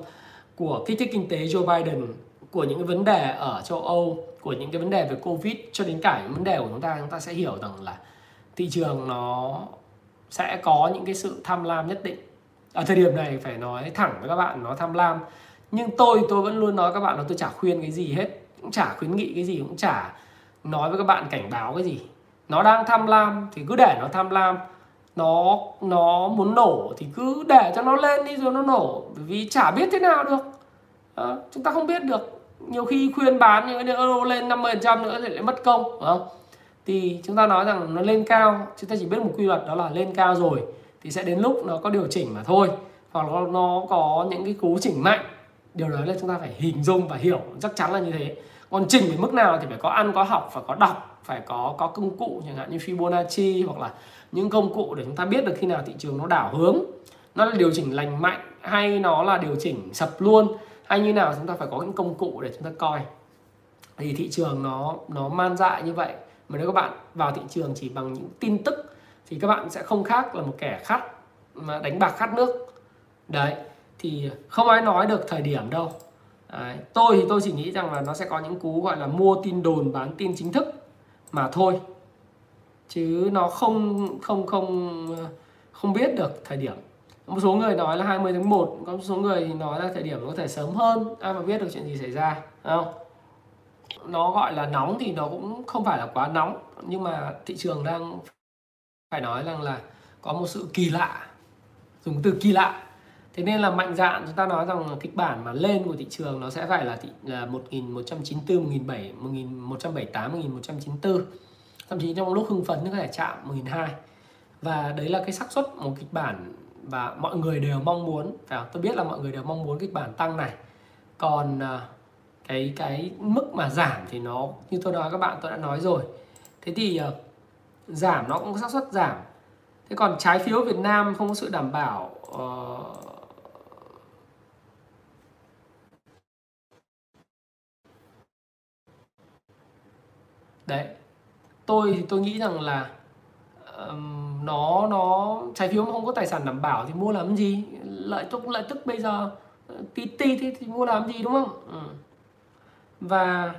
của kích thích kinh tế Joe Biden, của những cái vấn đề ở châu Âu, của những cái vấn đề về Covid, cho đến cả những vấn đề của chúng ta sẽ hiểu rằng là thị trường nó sẽ có những cái sự tham lam nhất định. Ở thời điểm này phải nói thẳng với các bạn, nó tham lam. Nhưng tôi vẫn luôn nói các bạn là tôi chả khuyên cái gì hết, cũng chả khuyến nghị cái gì, cũng chả nói với các bạn cảnh báo cái gì. Nó đang tham lam thì cứ để nó tham lam. Nó muốn nổ thì cứ để cho nó lên đi rồi nó nổ. Bởi vì chả biết thế nào được. Chúng ta không biết được. Nhiều khi khuyên bán những cái euro lên 50% nữa thì lại mất công, đúng không? Thì chúng ta nói rằng nó lên cao, chúng ta chỉ biết một quy luật đó là lên cao rồi thì sẽ đến lúc nó có điều chỉnh mà thôi, hoặc là nó có những cái cú chỉnh mạnh. Điều đó là chúng ta phải hình dung và hiểu chắc chắn là như thế. Còn chỉnh đến mức nào thì phải có ăn, có học, phải có đọc, phải có công cụ chẳng hạn như Fibonacci hoặc là những công cụ để chúng ta biết được khi nào thị trường nó đảo hướng, nó là điều chỉnh lành mạnh hay nó là điều chỉnh sập luôn hay như nào. Chúng ta phải có những công cụ để chúng ta coi. Thì thị trường nó man dại như vậy, mà nếu các bạn vào thị trường chỉ bằng những tin tức thì các bạn sẽ không khác là một kẻ khát mà đánh bạc khát nước. Đấy, thì không ai nói được thời điểm đâu. Đấy. Tôi thì tôi chỉ nghĩ rằng là nó sẽ có những cú gọi là mua tin đồn bán tin chính thức mà thôi, chứ nó không biết được thời điểm. Một số người nói là 20 tháng 1, có một số người thì nói là thời điểm có thể sớm hơn, ai mà biết được chuyện gì xảy ra, đúng không? Nó gọi là nóng thì nó cũng không phải là quá nóng, nhưng mà thị trường đang phải nói rằng là có một sự kỳ lạ, dùng từ kỳ lạ. Thế nên là mạnh dạn chúng ta nói rằng kịch bản mà lên của thị trường nó sẽ phải là 1194, 1178, 1194. Thậm chí trong lúc hưng phấn nó có thể chạm 1200. Và đấy là cái xác suất một kịch bản và mọi người đều mong muốn, phải không? Tôi biết là mọi người đều mong muốn kịch bản tăng này. Còn cái mức mà giảm thì nó như tôi nói các bạn, tôi đã nói rồi. Thế thì giảm nó cũng có xác suất giảm. Thế còn trái phiếu Việt Nam không có sự đảm bảo đấy. Tôi thì tôi nghĩ rằng là nó trái phiếu mà không có tài sản đảm bảo thì mua làm gì, lợi tức bây giờ tí thì mua làm gì, đúng không? Và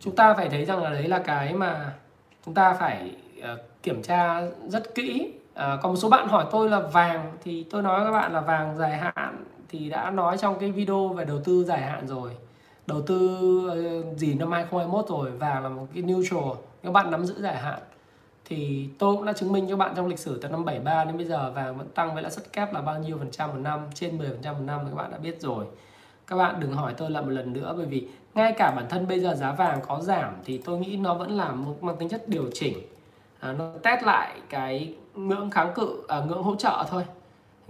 chúng ta phải thấy rằng là đấy là cái mà chúng ta phải kiểm tra rất kỹ. Còn một số bạn hỏi tôi là vàng, thì tôi nói với các bạn là vàng dài hạn thì đã nói trong cái video về đầu tư dài hạn rồi, đầu tư gì năm 2021 rồi. Vàng là một cái neutral, các bạn nắm giữ dài hạn thì tôi cũng đã chứng minh cho các bạn trong lịch sử từ năm 73 đến bây giờ vàng vẫn tăng với lãi suất kép là bao nhiêu phần trăm một năm, trên 10% một năm, các bạn đã biết rồi. Các bạn đừng hỏi tôi lại một lần nữa, bởi vì ngay cả bản thân bây giờ giá vàng có giảm thì tôi nghĩ nó vẫn là một mang tính chất điều chỉnh, nó test lại cái ngưỡng kháng cự, ngưỡng hỗ trợ thôi.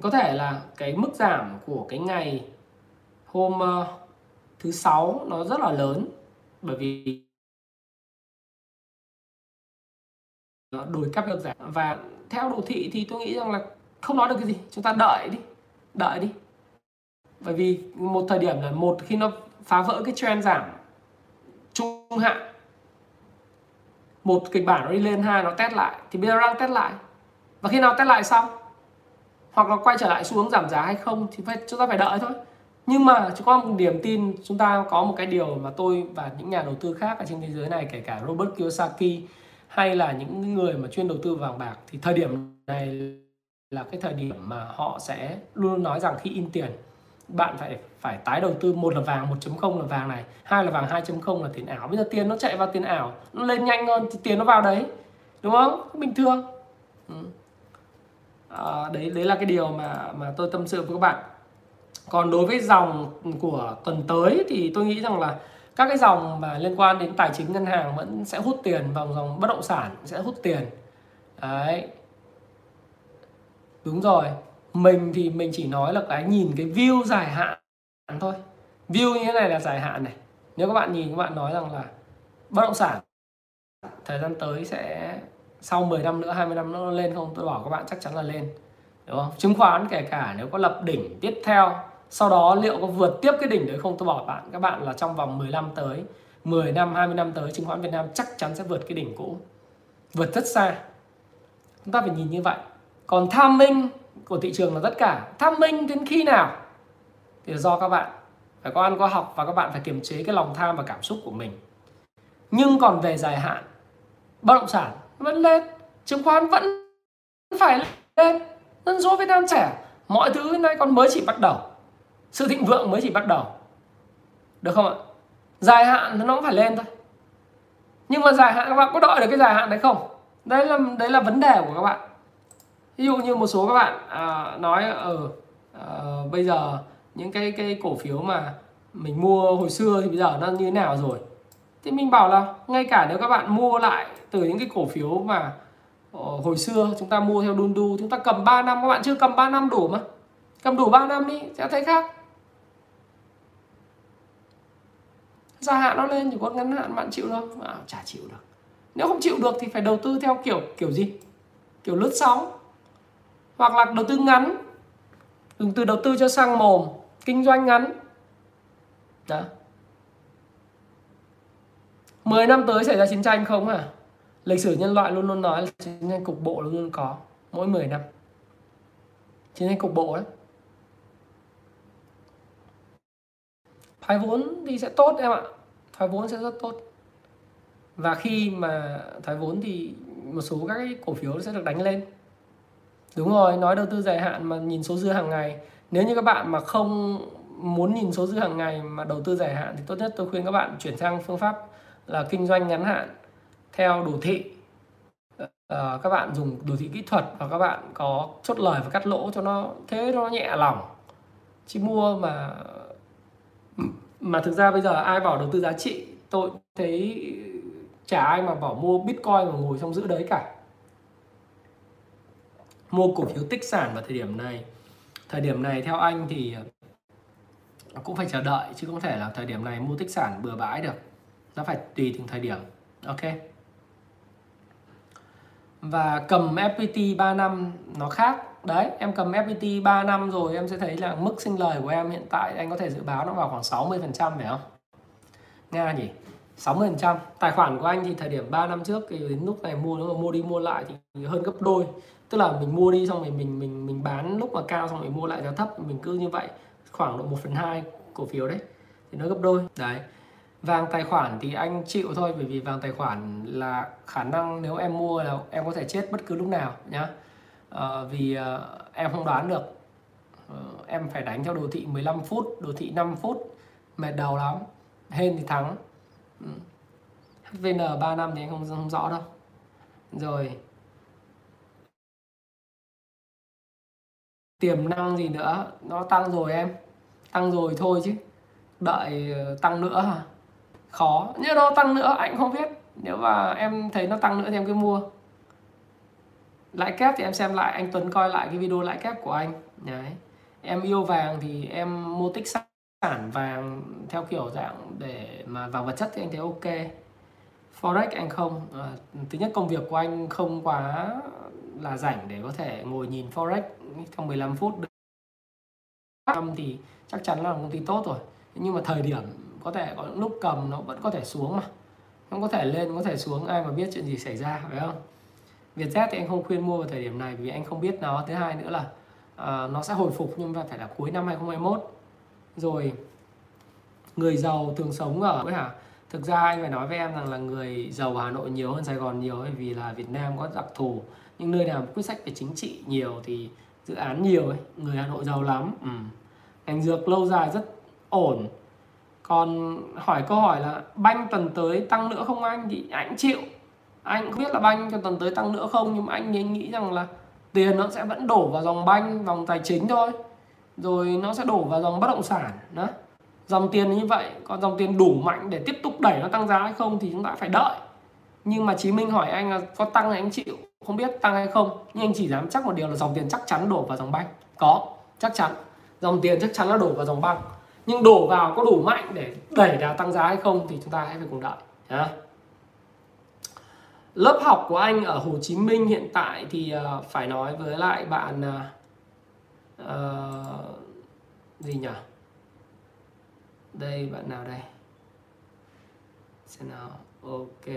Có thể là cái mức giảm của cái ngày hôm thứ Sáu nó rất là lớn, bởi vì nó đổi cắp được giảm. Và theo đồ thị thì tôi nghĩ rằng là không nói được cái gì, chúng ta đợi đi. Bởi vì một thời điểm là một khi nó phá vỡ cái trend giảm trung hạn, một kịch bản nó đi lên, hai nó test lại, thì bây giờ đang test lại. Và khi nào test lại xong hoặc nó quay trở lại xuống giảm giá hay không thì chúng ta phải đợi thôi. Nhưng mà chúng ta có một niềm tin, chúng ta có một cái điều mà tôi và những nhà đầu tư khác ở trên thế giới này, kể cả Robert Kiyosaki hay là những người mà chuyên đầu tư vàng bạc, thì thời điểm này là cái thời điểm mà họ sẽ luôn nói rằng khi in tiền bạn phải tái đầu tư. Một là vàng 1.0 là vàng này, hai là vàng 2.0 là tiền ảo. Bây giờ tiền nó chạy vào tiền ảo, nó lên nhanh hơn thì tiền nó vào đấy, đúng không? Bình thường. Đấy là cái điều mà tôi tâm sự với các bạn. Còn đối với dòng của tuần tới thì tôi nghĩ rằng là các cái dòng mà liên quan đến tài chính ngân hàng vẫn sẽ hút tiền vào, dòng bất động sản sẽ hút tiền. Đấy. Đúng rồi. Mình thì mình chỉ nói là cái nhìn cái view dài hạn thôi. View như thế này là dài hạn này. Nếu các bạn nhìn, các bạn nói rằng là bất động sản thời gian tới sẽ sau 10 năm nữa, 20 năm nữa nó lên không? Tôi bảo các bạn chắc chắn là lên, đúng không? Chứng khoán kể cả nếu có lập đỉnh tiếp theo, sau đó liệu có vượt tiếp cái đỉnh đấy không? Tôi bảo các bạn là trong vòng 15 tới 10 năm, 20 năm tới, chứng khoán Việt Nam chắc chắn sẽ vượt cái đỉnh cũ, vượt rất xa. Chúng ta phải nhìn như vậy. Còn timing của thị trường là tất cả. Timing đến khi nào thì do các bạn phải có ăn có học, và các bạn phải kiềm chế cái lòng tham và cảm xúc của mình. Nhưng còn về dài hạn, bất động sản vẫn lên, chứng khoán vẫn phải lên. Dân số Việt Nam trẻ, mọi thứ nay còn mới chỉ bắt đầu, sự thịnh vượng mới chỉ bắt đầu, được không ạ? Dài hạn nó cũng phải lên thôi. Nhưng mà dài hạn các bạn có đợi được cái dài hạn đấy không? Đấy là vấn đề của các bạn. Ví dụ như một số các bạn nói bây giờ những cái cổ phiếu mà mình mua hồi xưa thì bây giờ nó như thế nào rồi, thì mình bảo là ngay cả nếu các bạn mua lại từ những cái cổ phiếu mà hồi xưa chúng ta mua theo đun đu, chúng ta cầm 3 năm, các bạn chưa cầm 3 năm đủ mà, cầm đủ 3 năm đi sẽ thấy khác. Dài hạn nó lên, chỉ có ngắn hạn bạn chịu đâu, chả chịu được. Nếu không chịu được thì phải đầu tư theo kiểu gì, kiểu lướt sóng, hoặc là đầu tư ngắn, từ đầu tư cho sang mồm, kinh doanh ngắn. Đó. 10 năm tới xảy ra chiến tranh không à? Lịch sử nhân loại luôn luôn nói là chiến tranh cục bộ luôn luôn có, mỗi 10 năm. Chiến tranh cục bộ đấy. Thoái vốn thì sẽ tốt em ạ. Thoái vốn sẽ rất tốt. Và khi mà thoái vốn thì một số các cái cổ phiếu sẽ được đánh lên. Đúng rồi, nói đầu tư dài hạn mà nhìn số dư hàng ngày. Nếu như các bạn mà không muốn nhìn số dư hàng ngày mà đầu tư dài hạn thì tốt nhất tôi khuyên các bạn chuyển sang phương pháp là kinh doanh ngắn hạn theo đồ thị. Các bạn dùng đồ thị kỹ thuật và các bạn có chốt lời và cắt lỗ cho nó, thế nó nhẹ lòng. Chứ mua mà thực ra bây giờ ai bảo đầu tư giá trị, tôi thấy chả ai mà bảo mua Bitcoin mà ngồi trong giữ đấy cả. Mua cổ phiếu tích sản vào thời điểm này theo anh thì cũng phải chờ đợi, chứ không thể là thời điểm này mua tích sản bừa bãi được, nó phải tùy từng thời điểm. Ok, và cầm FPT 3 năm nó khác đấy. Em cầm FPT 3 năm rồi em sẽ thấy là mức sinh lời của em hiện tại anh có thể dự báo nó vào khoảng 60%, phải không Nga nhỉ? 60%. Tài khoản của anh thì thời điểm 3 năm trước thì đến lúc này mua, nó mua đi mua lại thì hơn gấp đôi. Tức là mình mua đi xong rồi mình bán lúc mà cao xong rồi mua lại giá thấp, mình cứ như vậy khoảng độ 1/2 cổ phiếu đấy thì nó gấp đôi. Đấy. Vàng tài khoản thì anh chịu thôi, bởi vì vàng tài khoản là khả năng nếu em mua là em có thể chết bất cứ lúc nào nhá. Vì em không đoán được. Em phải đánh theo đồ thị 15 phút, đồ thị 5 phút mệt đầu lắm. Hên thì thắng. HVN 3 năm thì anh không rõ đâu. Rồi. Tiềm năng gì nữa, nó tăng rồi em. Tăng rồi thôi chứ. Đợi tăng nữa hả? Khó. Nhưng nó tăng nữa anh không biết. Nếu mà em thấy nó tăng nữa thì em cứ mua. Lãi kép thì em xem lại, anh Tuấn coi lại cái video lãi kép của anh. Đấy. Em yêu vàng thì em mua tích sản vàng theo kiểu dạng để mà vàng vật chất thì anh thấy ok. Forex anh không. Thứ nhất công việc của anh không quá là rảnh để có thể ngồi nhìn Forex trong 15 phút. Năm thì chắc chắn là công ty tốt rồi. Nhưng mà thời điểm có thể có những lúc cầm nó vẫn có thể xuống mà. Nó có thể lên, có thể xuống, ai mà biết chuyện gì xảy ra, phải không? Vietjet thì anh không khuyên mua vào thời điểm này vì anh không biết nó. Thứ hai nữa là nó sẽ hồi phục nhưng mà phải là cuối năm 2021. Rồi người giàu thường sống ở Thực ra anh phải nói với em rằng là người giàu Hà Nội nhiều hơn Sài Gòn nhiều, bởi vì là Việt Nam có đặc thù. Nhưng nơi nào quyết sách về chính trị nhiều thì dự án nhiều ấy, người Hà Nội giàu lắm. Ngành dược lâu dài rất ổn. Còn hỏi câu hỏi là banh tuần tới tăng nữa không anh, thì anh chịu. Anh không biết là banh cho tuần tới tăng nữa không, nhưng mà anh nghĩ rằng là tiền nó sẽ vẫn đổ vào dòng banh, dòng tài chính thôi. Rồi nó sẽ đổ vào dòng bất động sản đó. Dòng tiền như vậy, còn dòng tiền đủ mạnh để tiếp tục đẩy nó tăng giá hay không thì chúng ta phải đợi. Nhưng mà Chí Minh hỏi anh là có tăng thì anh chịu, không biết tăng hay không, nhưng anh chỉ dám chắc một điều là dòng tiền chắc chắn đổ vào dòng banh. Có, chắc chắn. Dòng tiền chắc chắn là đổ vào dòng băng. Nhưng đổ vào có đủ mạnh để đẩy đà tăng giá hay không thì chúng ta hãy phải cùng đợi. Lớp học của anh ở Hồ Chí Minh hiện tại thì phải nói với lại bạn gì nhỉ? Đây, bạn nào đây? Xem nào. Ok.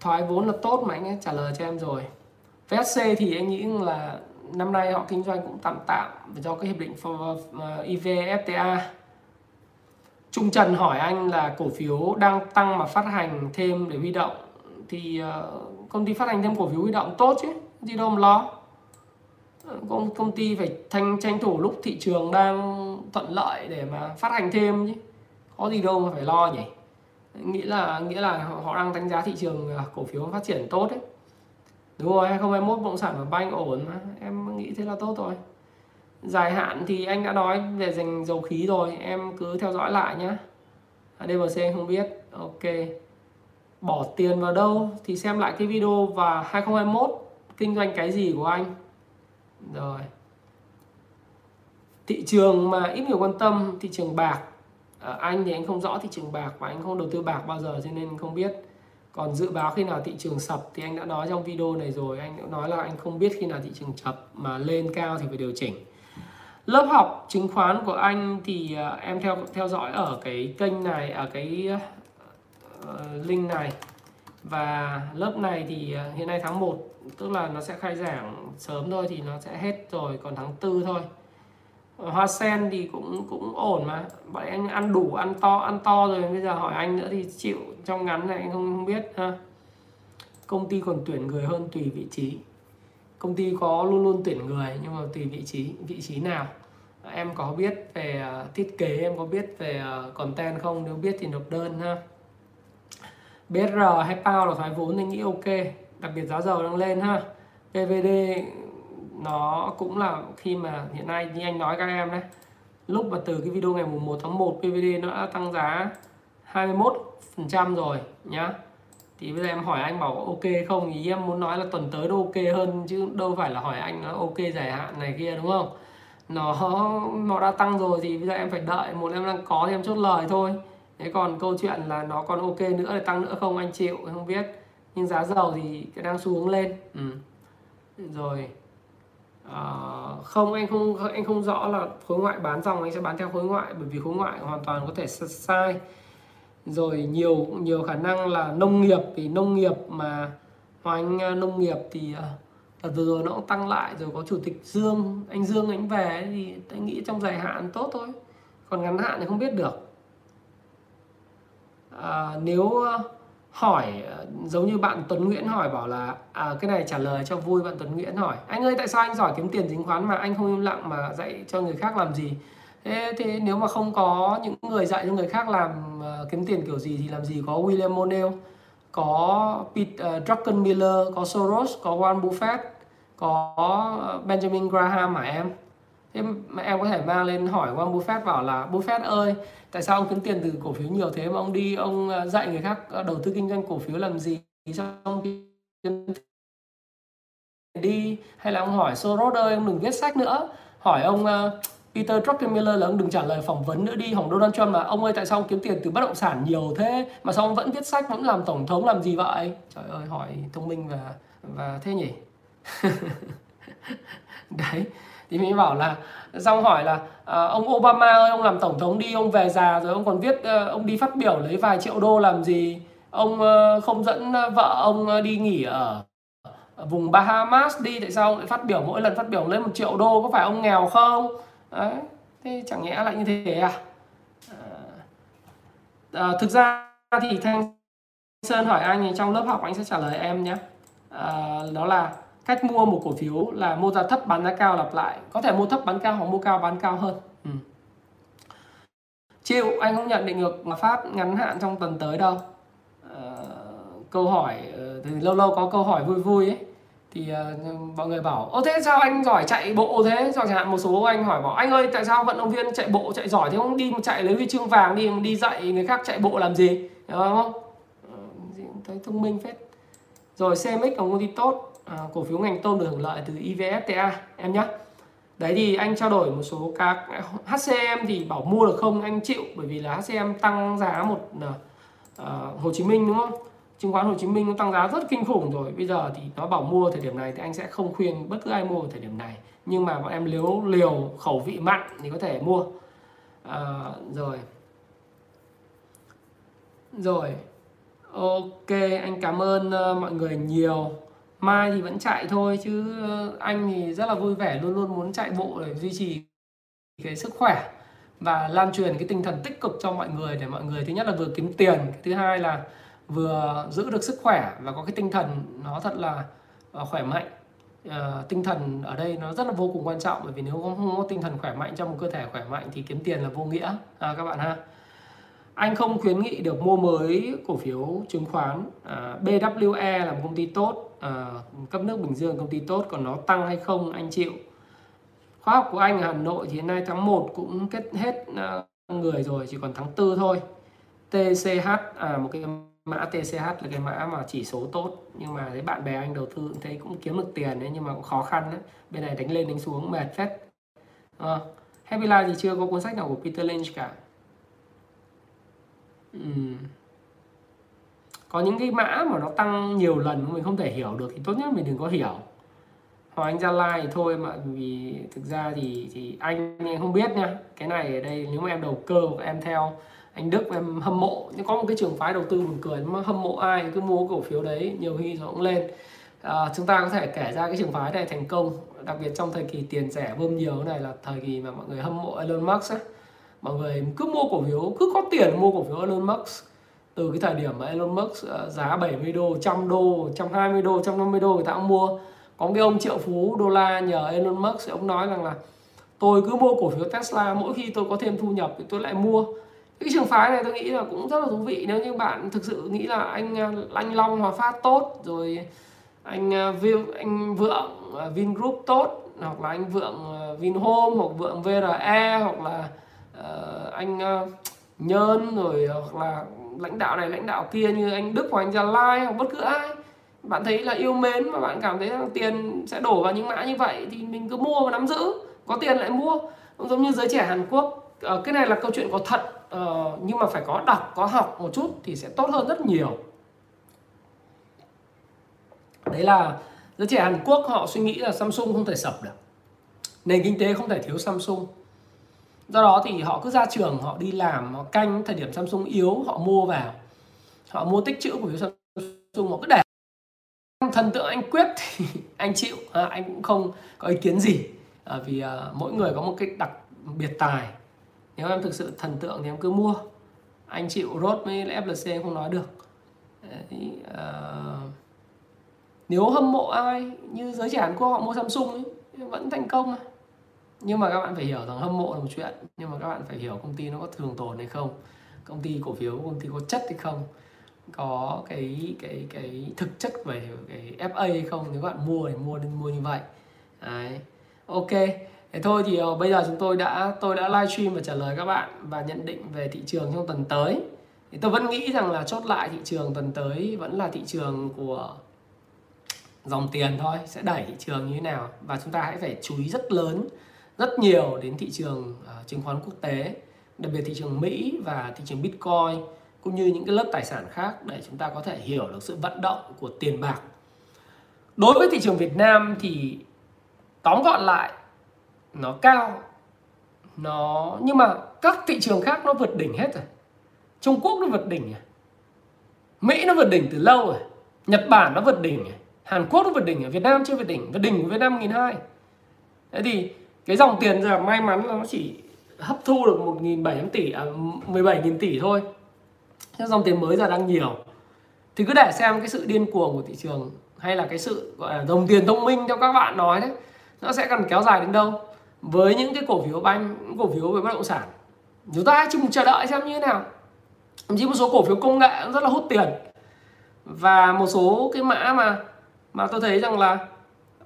Thoái vốn là tốt mà anh ấy trả lời cho em rồi. VSC thì anh nghĩ là năm nay họ kinh doanh cũng tạm do cái hiệp định EVFTA. Trung Trần hỏi anh là cổ phiếu đang tăng mà phát hành thêm để huy động thì công ty phát hành thêm cổ phiếu huy động tốt chứ, gì đâu mà lo. Công ty phải tranh thủ lúc thị trường đang thuận lợi để mà phát hành thêm chứ, có gì đâu mà phải lo nhỉ. Nghĩa là họ đang đánh giá thị trường cổ phiếu phát triển tốt đấy. Đúng rồi, 2021 bất động sản và banh ổn mà, em nghĩ thế là tốt rồi. Dài hạn thì anh đã nói về dành dầu khí rồi, em cứ theo dõi lại nhé. DBC anh không biết, ok. Bỏ tiền vào đâu thì xem lại cái video và 2021 kinh doanh cái gì của anh. Rồi. Thị trường mà ít người quan tâm, thị trường bạc. Anh thì anh không rõ thị trường bạc và anh không đầu tư bạc bao giờ cho nên không biết. Còn dự báo khi nào thị trường sập thì anh đã nói trong video này rồi. Anh đã nói là anh không biết khi nào thị trường sập mà lên cao thì phải điều chỉnh. Lớp học chứng khoán của anh thì em theo dõi ở cái kênh này, ở cái link này. Và lớp này thì hiện nay tháng 1, tức là nó sẽ khai giảng sớm thôi thì nó sẽ hết rồi, còn tháng 4 thôi. Hoa sen thì cũng ổn mà. Bọn anh ăn đủ, ăn to rồi. Bây giờ hỏi anh nữa thì chịu, trong ngắn này anh không biết ha. Công ty còn tuyển người hơn tùy vị trí. Công ty có luôn luôn tuyển người, nhưng mà tùy vị trí nào. Em có biết về thiết kế, em có biết về content không? Nếu biết thì nộp đơn ha. BR hay PAO là thoái vốn thì nghĩ ok, đặc biệt giá dầu đang lên ha. PVD nó cũng là khi mà hiện nay như anh nói các em đấy, lúc mà từ cái video ngày 1 tháng 1 PVD nó đã tăng giá 21% rồi nhá. Thì bây giờ em hỏi anh bảo ok không thì em muốn nói là tuần tới nó ok hơn, chứ đâu phải là hỏi anh nó ok dài hạn này kia, đúng không? Nó đã tăng rồi thì bây giờ em phải đợi, một em đang có thì em chốt lời thôi. Thế còn câu chuyện là nó còn ok nữa thì tăng nữa không anh chịu, em không biết. Nhưng giá dầu thì đang xu hướng lên. Rồi không, anh không rõ là khối ngoại bán dòng anh sẽ bán theo khối ngoại, bởi vì khối ngoại hoàn toàn có thể sai. Rồi nhiều khả năng là nông nghiệp, thì nông nghiệp mà Hoàng nông nghiệp thì đợt vừa rồi nó cũng tăng lại rồi, có chủ tịch Dương, anh Dương anh về thì anh nghĩ trong dài hạn tốt thôi, còn ngắn hạn thì không biết được. Nếu hỏi giống như bạn Tuấn Nguyễn hỏi bảo là cái này trả lời cho vui. Bạn Tuấn Nguyễn hỏi anh ơi tại sao anh giỏi kiếm tiền chứng khoán mà anh không im lặng mà dạy cho người khác làm gì? Thế nếu mà không có những người dạy cho người khác làm kiếm tiền kiểu gì thì làm gì có William O'Neill, có Pete Druckenmiller, có Soros, có Warren Buffett, có Benjamin Graham mà em. Thế mà em có thể mang lên hỏi Warren Buffett bảo là Buffett ơi, tại sao ông kiếm tiền từ cổ phiếu nhiều thế mà ông đi ông dạy người khác đầu tư kinh doanh cổ phiếu làm gì? Trong đi, hay là ông hỏi Soros ơi ông đừng viết sách nữa, hỏi ông Peter Druckenmiller là ông đừng trả lời phỏng vấn nữa đi, hỏng Donald Trump là ông ơi tại sao ông kiếm tiền từ bất động sản nhiều thế mà sao ông vẫn viết sách, vẫn làm tổng thống làm gì vậy? Trời ơi, hỏi thông minh và thế nhỉ. Đấy thì mình bảo là xong hỏi là ông Obama ơi ông làm tổng thống đi, ông về già rồi ông còn viết, ông đi phát biểu lấy vài triệu đô làm gì, ông không dẫn vợ ông đi nghỉ ở vùng Bahamas đi, tại sao ông lại phát biểu mỗi lần phát biểu lấy 1 triệu đô, có phải ông nghèo không? Đấy, thế chẳng nhẽ lại như thế à? Thực ra thì Thanh Sơn hỏi anh thì trong lớp học anh sẽ trả lời em nhé. Đó là cách mua một cổ phiếu là mua giá thấp bán giá cao, lặp lại có thể mua thấp bán cao hoặc mua cao bán cao hơn. Chịu, anh không nhận định ngược mà phát ngắn hạn trong tuần tới đâu. Câu hỏi thì lâu lâu có câu hỏi vui vui ấy, thì mọi người bảo ô thế sao anh giỏi chạy bộ thế, rồi chẳng hạn một số anh hỏi bảo anh ơi tại sao vận động viên chạy bộ chạy giỏi thế, không đi chạy lấy huy chương vàng đi, đi dạy người khác chạy bộ làm gì, đúng không? Thấy thông minh phết. Rồi CMX của công ty tốt, cổ phiếu ngành tôm được hưởng lợi từ EVFTA em nhé. Đấy thì anh trao đổi một số các HCM thì bảo mua được không anh chịu, bởi vì là HCM tăng giá một Hồ Chí Minh, đúng không? Chứng khoán Hồ Chí Minh nó tăng giá rất kinh khủng rồi. Bây giờ thì nó bảo mua thời điểm này thì anh sẽ không khuyên bất cứ ai mua thời điểm này. Nhưng mà bọn em liều khẩu vị mặn thì có thể mua. Rồi ok, anh cảm ơn mọi người nhiều. Mai thì vẫn chạy thôi, chứ anh thì rất là vui vẻ, luôn luôn muốn chạy bộ để duy trì cái sức khỏe và lan truyền cái tinh thần tích cực cho mọi người, để mọi người thứ nhất là vừa kiếm tiền, thứ hai là vừa giữ được sức khỏe và có cái tinh thần nó thật là khỏe mạnh. Tinh thần ở đây nó rất là vô cùng quan trọng, bởi vì nếu không có tinh thần khỏe mạnh trong một cơ thể khỏe mạnh thì kiếm tiền là vô nghĩa các bạn ha. Anh không khuyến nghị được mua mới cổ phiếu chứng khoán. BWE là một công ty tốt, cấp nước Bình Dương công ty tốt, còn nó tăng hay không anh chịu. Khóa học của anh ở Hà Nội thì hiện nay tháng 1 cũng kết hết người rồi, chỉ còn tháng 4 thôi. TCH, một cái mã TCH là cái mã mà chỉ số tốt, nhưng mà thấy bạn bè anh đầu tư thấy cũng kiếm được tiền đấy, nhưng mà cũng khó khăn đấy. Bên này đánh lên đánh xuống mệt phết. Happy Life thì chưa có cuốn sách nào của Peter Lynch cả. Có những cái mã mà nó tăng nhiều lần mình không thể hiểu được thì tốt nhất mình đừng có hiểu. Hoặc anh Gia Lai thì thôi, mà vì thực ra thì anh không biết nha. Cái này ở đây nếu mà em đầu cơ em theo anh Đức em hâm mộ, nhưng có một cái trường phái đầu tư buồn cười mà hâm mộ ai cứ mua cổ phiếu đấy nhiều khi nó cũng lên. Chúng ta có thể kể ra cái trường phái này thành công, đặc biệt trong thời kỳ tiền rẻ bơm nhiều này là thời kỳ mà mọi người hâm mộ Elon Musk ấy. Mọi người cứ mua cổ phiếu, cứ có tiền mua cổ phiếu Elon Musk. từ cái thời điểm mà Elon Musk giá 70 đô, 100 đô, 120 đô, 150 đô người ta cũng mua. Có cái ông triệu phú đô la nhờ Elon Musk, ông nói rằng là tôi cứ mua cổ phiếu Tesla, mỗi khi tôi có thêm thu nhập thì tôi lại mua. Cái trường phái này tôi nghĩ là cũng rất là thú vị. Nếu như bạn thực sự nghĩ là anh Long Hòa Phát tốt, rồi anh Vượng Vingroup tốt, hoặc là anh Vượng Vinhome, hoặc Vượng VRE, hoặc là anh Nhơn, rồi hoặc là lãnh đạo này lãnh đạo kia như anh Đức hoặc anh Gia Lai hoặc bất cứ ai bạn thấy là yêu mến và bạn cảm thấy là tiền sẽ đổ vào những mã như vậy thì mình cứ mua và nắm giữ, có tiền lại mua. Giống như giới trẻ Hàn Quốc, cái này là câu chuyện có thật, nhưng mà phải có đọc, có học một chút thì sẽ tốt hơn rất nhiều. Đấy là giới trẻ Hàn Quốc họ suy nghĩ là Samsung không thể sập được, nền kinh tế không thể thiếu Samsung. Do đó thì họ cứ ra trường, họ đi làm, họ canh thời điểm Samsung yếu, họ mua vào. Họ mua tích trữ cổ phiếu Samsung, họ cứ để. Thần tượng anh Quyết thì anh chịu, anh cũng không có ý kiến gì. Vì mỗi người có một cái đặc biệt tài. Nếu em thực sự thần tượng thì em cứ mua. Anh chịu rốt với FLC em không nói được. Đấy, nếu hâm mộ ai như giới trẻ Hàn Quốc họ mua Samsung ấy, vẫn thành công mà. Nhưng mà các bạn phải hiểu rằng hâm mộ là một chuyện, nhưng mà các bạn phải hiểu công ty nó có thường tồn hay không, công ty cổ phiếu công ty có chất hay không, có cái thực chất về cái FA hay không. Nếu các bạn mua thì mua như vậy. Đấy. Ok, thế thôi thì bây giờ tôi đã livestream và trả lời các bạn và nhận định về thị trường trong tuần tới. Thì tôi vẫn nghĩ rằng là chốt lại thị trường tuần tới vẫn là thị trường của dòng tiền thôi, sẽ đẩy thị trường như thế nào, và chúng ta hãy phải chú ý rất lớn, rất nhiều đến thị trường chứng khoán quốc tế, đặc biệt thị trường Mỹ và thị trường Bitcoin, cũng như những cái lớp tài sản khác để chúng ta có thể hiểu được sự vận động của tiền bạc. Đối với thị trường Việt Nam thì tóm gọn lại nó cao, nhưng mà các thị trường khác nó vượt đỉnh hết rồi. Trung Quốc nó vượt đỉnh rồi, Mỹ nó vượt đỉnh từ lâu rồi, Nhật Bản nó vượt đỉnh rồi, Hàn Quốc nó vượt đỉnh rồi, Việt Nam chưa vượt đỉnh. Vượt đỉnh của Việt Nam 1.200. Thế thì cái dòng tiền giờ may mắn là nó chỉ hấp thu được 17.000 tỷ thôi. Thế dòng tiền mới giờ đang nhiều. Thì cứ để xem cái sự điên cuồng của thị trường, hay là cái sự gọi là dòng tiền thông minh theo các bạn nói đấy, nó sẽ còn kéo dài đến đâu. Với những cái cổ phiếu banh, những cổ phiếu về bất động sản, chúng ta hãy chung chờ đợi xem như thế nào. Thậm chí một số cổ phiếu công nghệ cũng rất là hút tiền. Và một số cái mã mà tôi thấy rằng là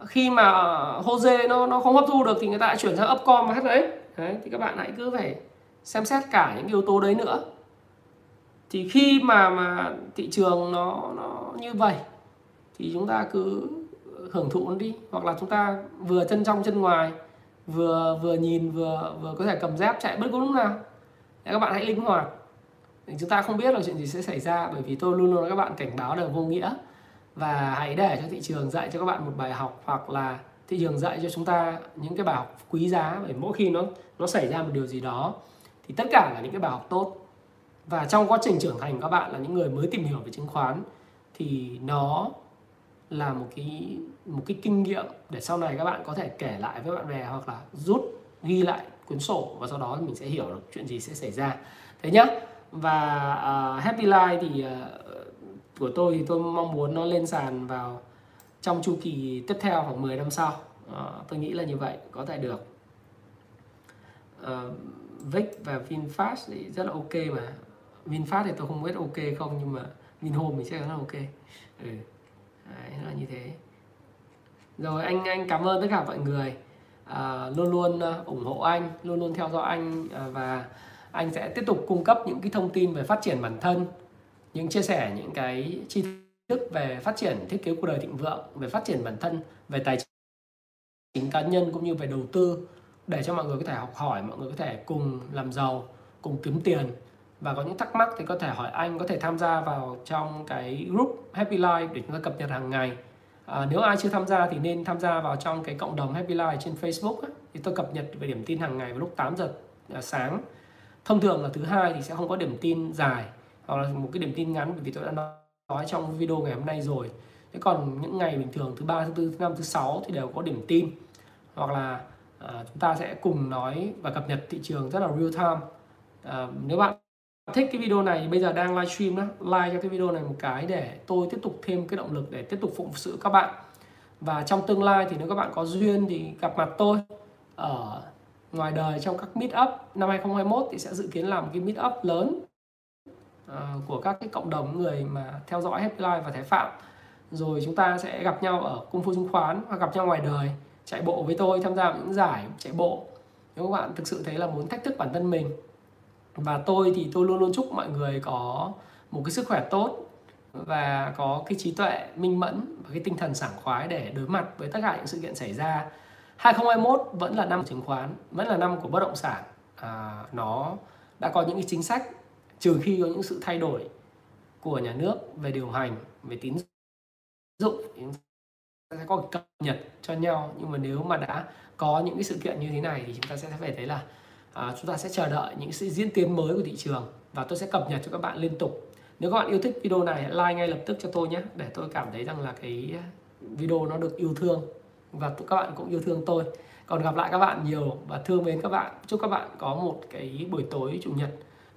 khi mà Jose nó không hấp thu được thì người ta lại chuyển sang Upcom và hết đấy. Đấy, thì các bạn hãy cứ phải xem xét cả những yếu tố đấy nữa. Thì khi mà thị trường nó như vậy thì chúng ta cứ hưởng thụ nó đi, hoặc là chúng ta vừa chân trong chân ngoài, vừa nhìn vừa có thể cầm dép chạy bất cứ lúc nào. Đấy, các bạn hãy linh hoạt. Thì chúng ta không biết là chuyện gì sẽ xảy ra, bởi vì tôi luôn luôn các bạn cảnh báo đều vô nghĩa. Và hãy để cho thị trường dạy cho các bạn một bài học, hoặc là thị trường dạy cho chúng ta những cái bài học quý giá. Bởi mỗi khi nó xảy ra một điều gì đó thì tất cả là những cái bài học tốt. Và trong quá trình trưởng thành các bạn là những người mới tìm hiểu về chứng khoán thì nó là một cái kinh nghiệm để sau này các bạn có thể kể lại với bạn bè, hoặc là ghi lại cuốn sổ, và sau đó mình sẽ hiểu được chuyện gì sẽ xảy ra. Thế nhá. Và Happy Life thì của tôi thì tôi mong muốn nó lên sàn vào trong chu kỳ tiếp theo khoảng 10 năm sau. Tôi nghĩ là như vậy có thể được. Vic và Vinfast thì rất là ok mà. Vinfast thì tôi không biết ok không, nhưng mà Vinhome mình sẽ rất là ok. Ừ. Đấy, nó là như thế. Rồi, anh cảm ơn tất cả mọi người luôn luôn ủng hộ anh, luôn luôn theo dõi anh, và anh sẽ tiếp tục cung cấp những cái thông tin về phát triển bản thân, những chia sẻ những cái tri thức về phát triển thiết kế cuộc đời thịnh vượng, về phát triển bản thân, về tài chính cá nhân cũng như về đầu tư, để cho mọi người có thể học hỏi, mọi người có thể cùng làm giàu, cùng kiếm tiền. Và có những thắc mắc thì có thể hỏi anh, có thể tham gia vào trong cái group Happy Life để chúng ta cập nhật hàng ngày. Nếu ai chưa tham gia thì nên tham gia vào trong cái cộng đồng Happy Life trên Facebook ấy, thì tôi cập nhật về điểm tin hàng ngày vào lúc 8 giờ sáng. Thông thường là thứ hai thì sẽ không có điểm tin dài, hoặc là một cái điểm tin ngắn, bởi vì tôi đã nói trong video ngày hôm nay rồi. Thế còn những ngày bình thường thứ ba, thứ tư, thứ năm, thứ sáu thì đều có điểm tin, hoặc là chúng ta sẽ cùng nói và cập nhật thị trường rất là real time. Nếu bạn Thích cái video này, bây giờ đang livestream đó, like cho cái video này một cái để tôi tiếp tục thêm cái động lực để tiếp tục phụng sự các bạn. Và trong tương lai thì nếu các bạn có duyên thì gặp mặt tôi ở ngoài đời trong các meet up. Năm 2021 thì sẽ dự kiến làm cái meet up lớn của các cái cộng đồng người mà theo dõi Happy Life và Thái Phạm. Rồi chúng ta sẽ gặp nhau ở Kung Fu Chứng Khoán hoặc gặp nhau ngoài đời, chạy bộ với tôi, tham gia những giải chạy bộ. Nếu các bạn thực sự thấy là muốn thách thức bản thân mình. Và tôi thì tôi luôn luôn chúc mọi người có một cái sức khỏe tốt và có cái trí tuệ minh mẫn và cái tinh thần sảng khoái để đối mặt với tất cả những sự kiện xảy ra. 2021 vẫn là năm chứng khoán, vẫn là năm của bất động sản. Nó đã có những cái chính sách, trừ khi có những sự thay đổi của nhà nước về điều hành, về tín dụng, chúng ta sẽ có cập nhật cho nhau. Nhưng mà nếu mà đã có những cái sự kiện như thế này thì chúng ta sẽ phải thấy là chúng ta sẽ chờ đợi những sự diễn tiến mới của thị trường, và tôi sẽ cập nhật cho các bạn liên tục. Nếu các bạn yêu thích video này, like ngay lập tức cho tôi nhé, để tôi cảm thấy rằng là cái video nó được yêu thương và các bạn cũng yêu thương tôi. Còn gặp lại các bạn nhiều và thương mến các bạn. Chúc các bạn có một cái buổi tối chủ nhật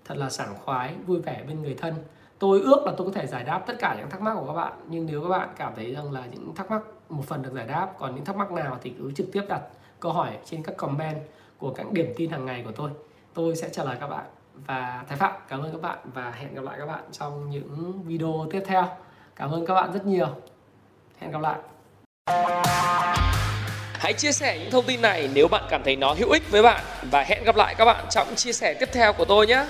thật là sảng khoái, vui vẻ bên người thân. Tôi ước là tôi có thể giải đáp tất cả những thắc mắc của các bạn, nhưng nếu các bạn cảm thấy rằng là những thắc mắc một phần được giải đáp, còn những thắc mắc nào thì cứ trực tiếp đặt câu hỏi trên các comment của các điểm tin hàng ngày của tôi. Tôi sẽ trả lời các bạn. Và Thái Phạm cảm ơn các bạn và hẹn gặp lại các bạn trong những video tiếp theo. Cảm ơn các bạn rất nhiều. Hẹn gặp lại. Hãy chia sẻ những thông tin này nếu bạn cảm thấy nó hữu ích với bạn, và hẹn gặp lại các bạn trong chia sẻ tiếp theo của tôi nhé.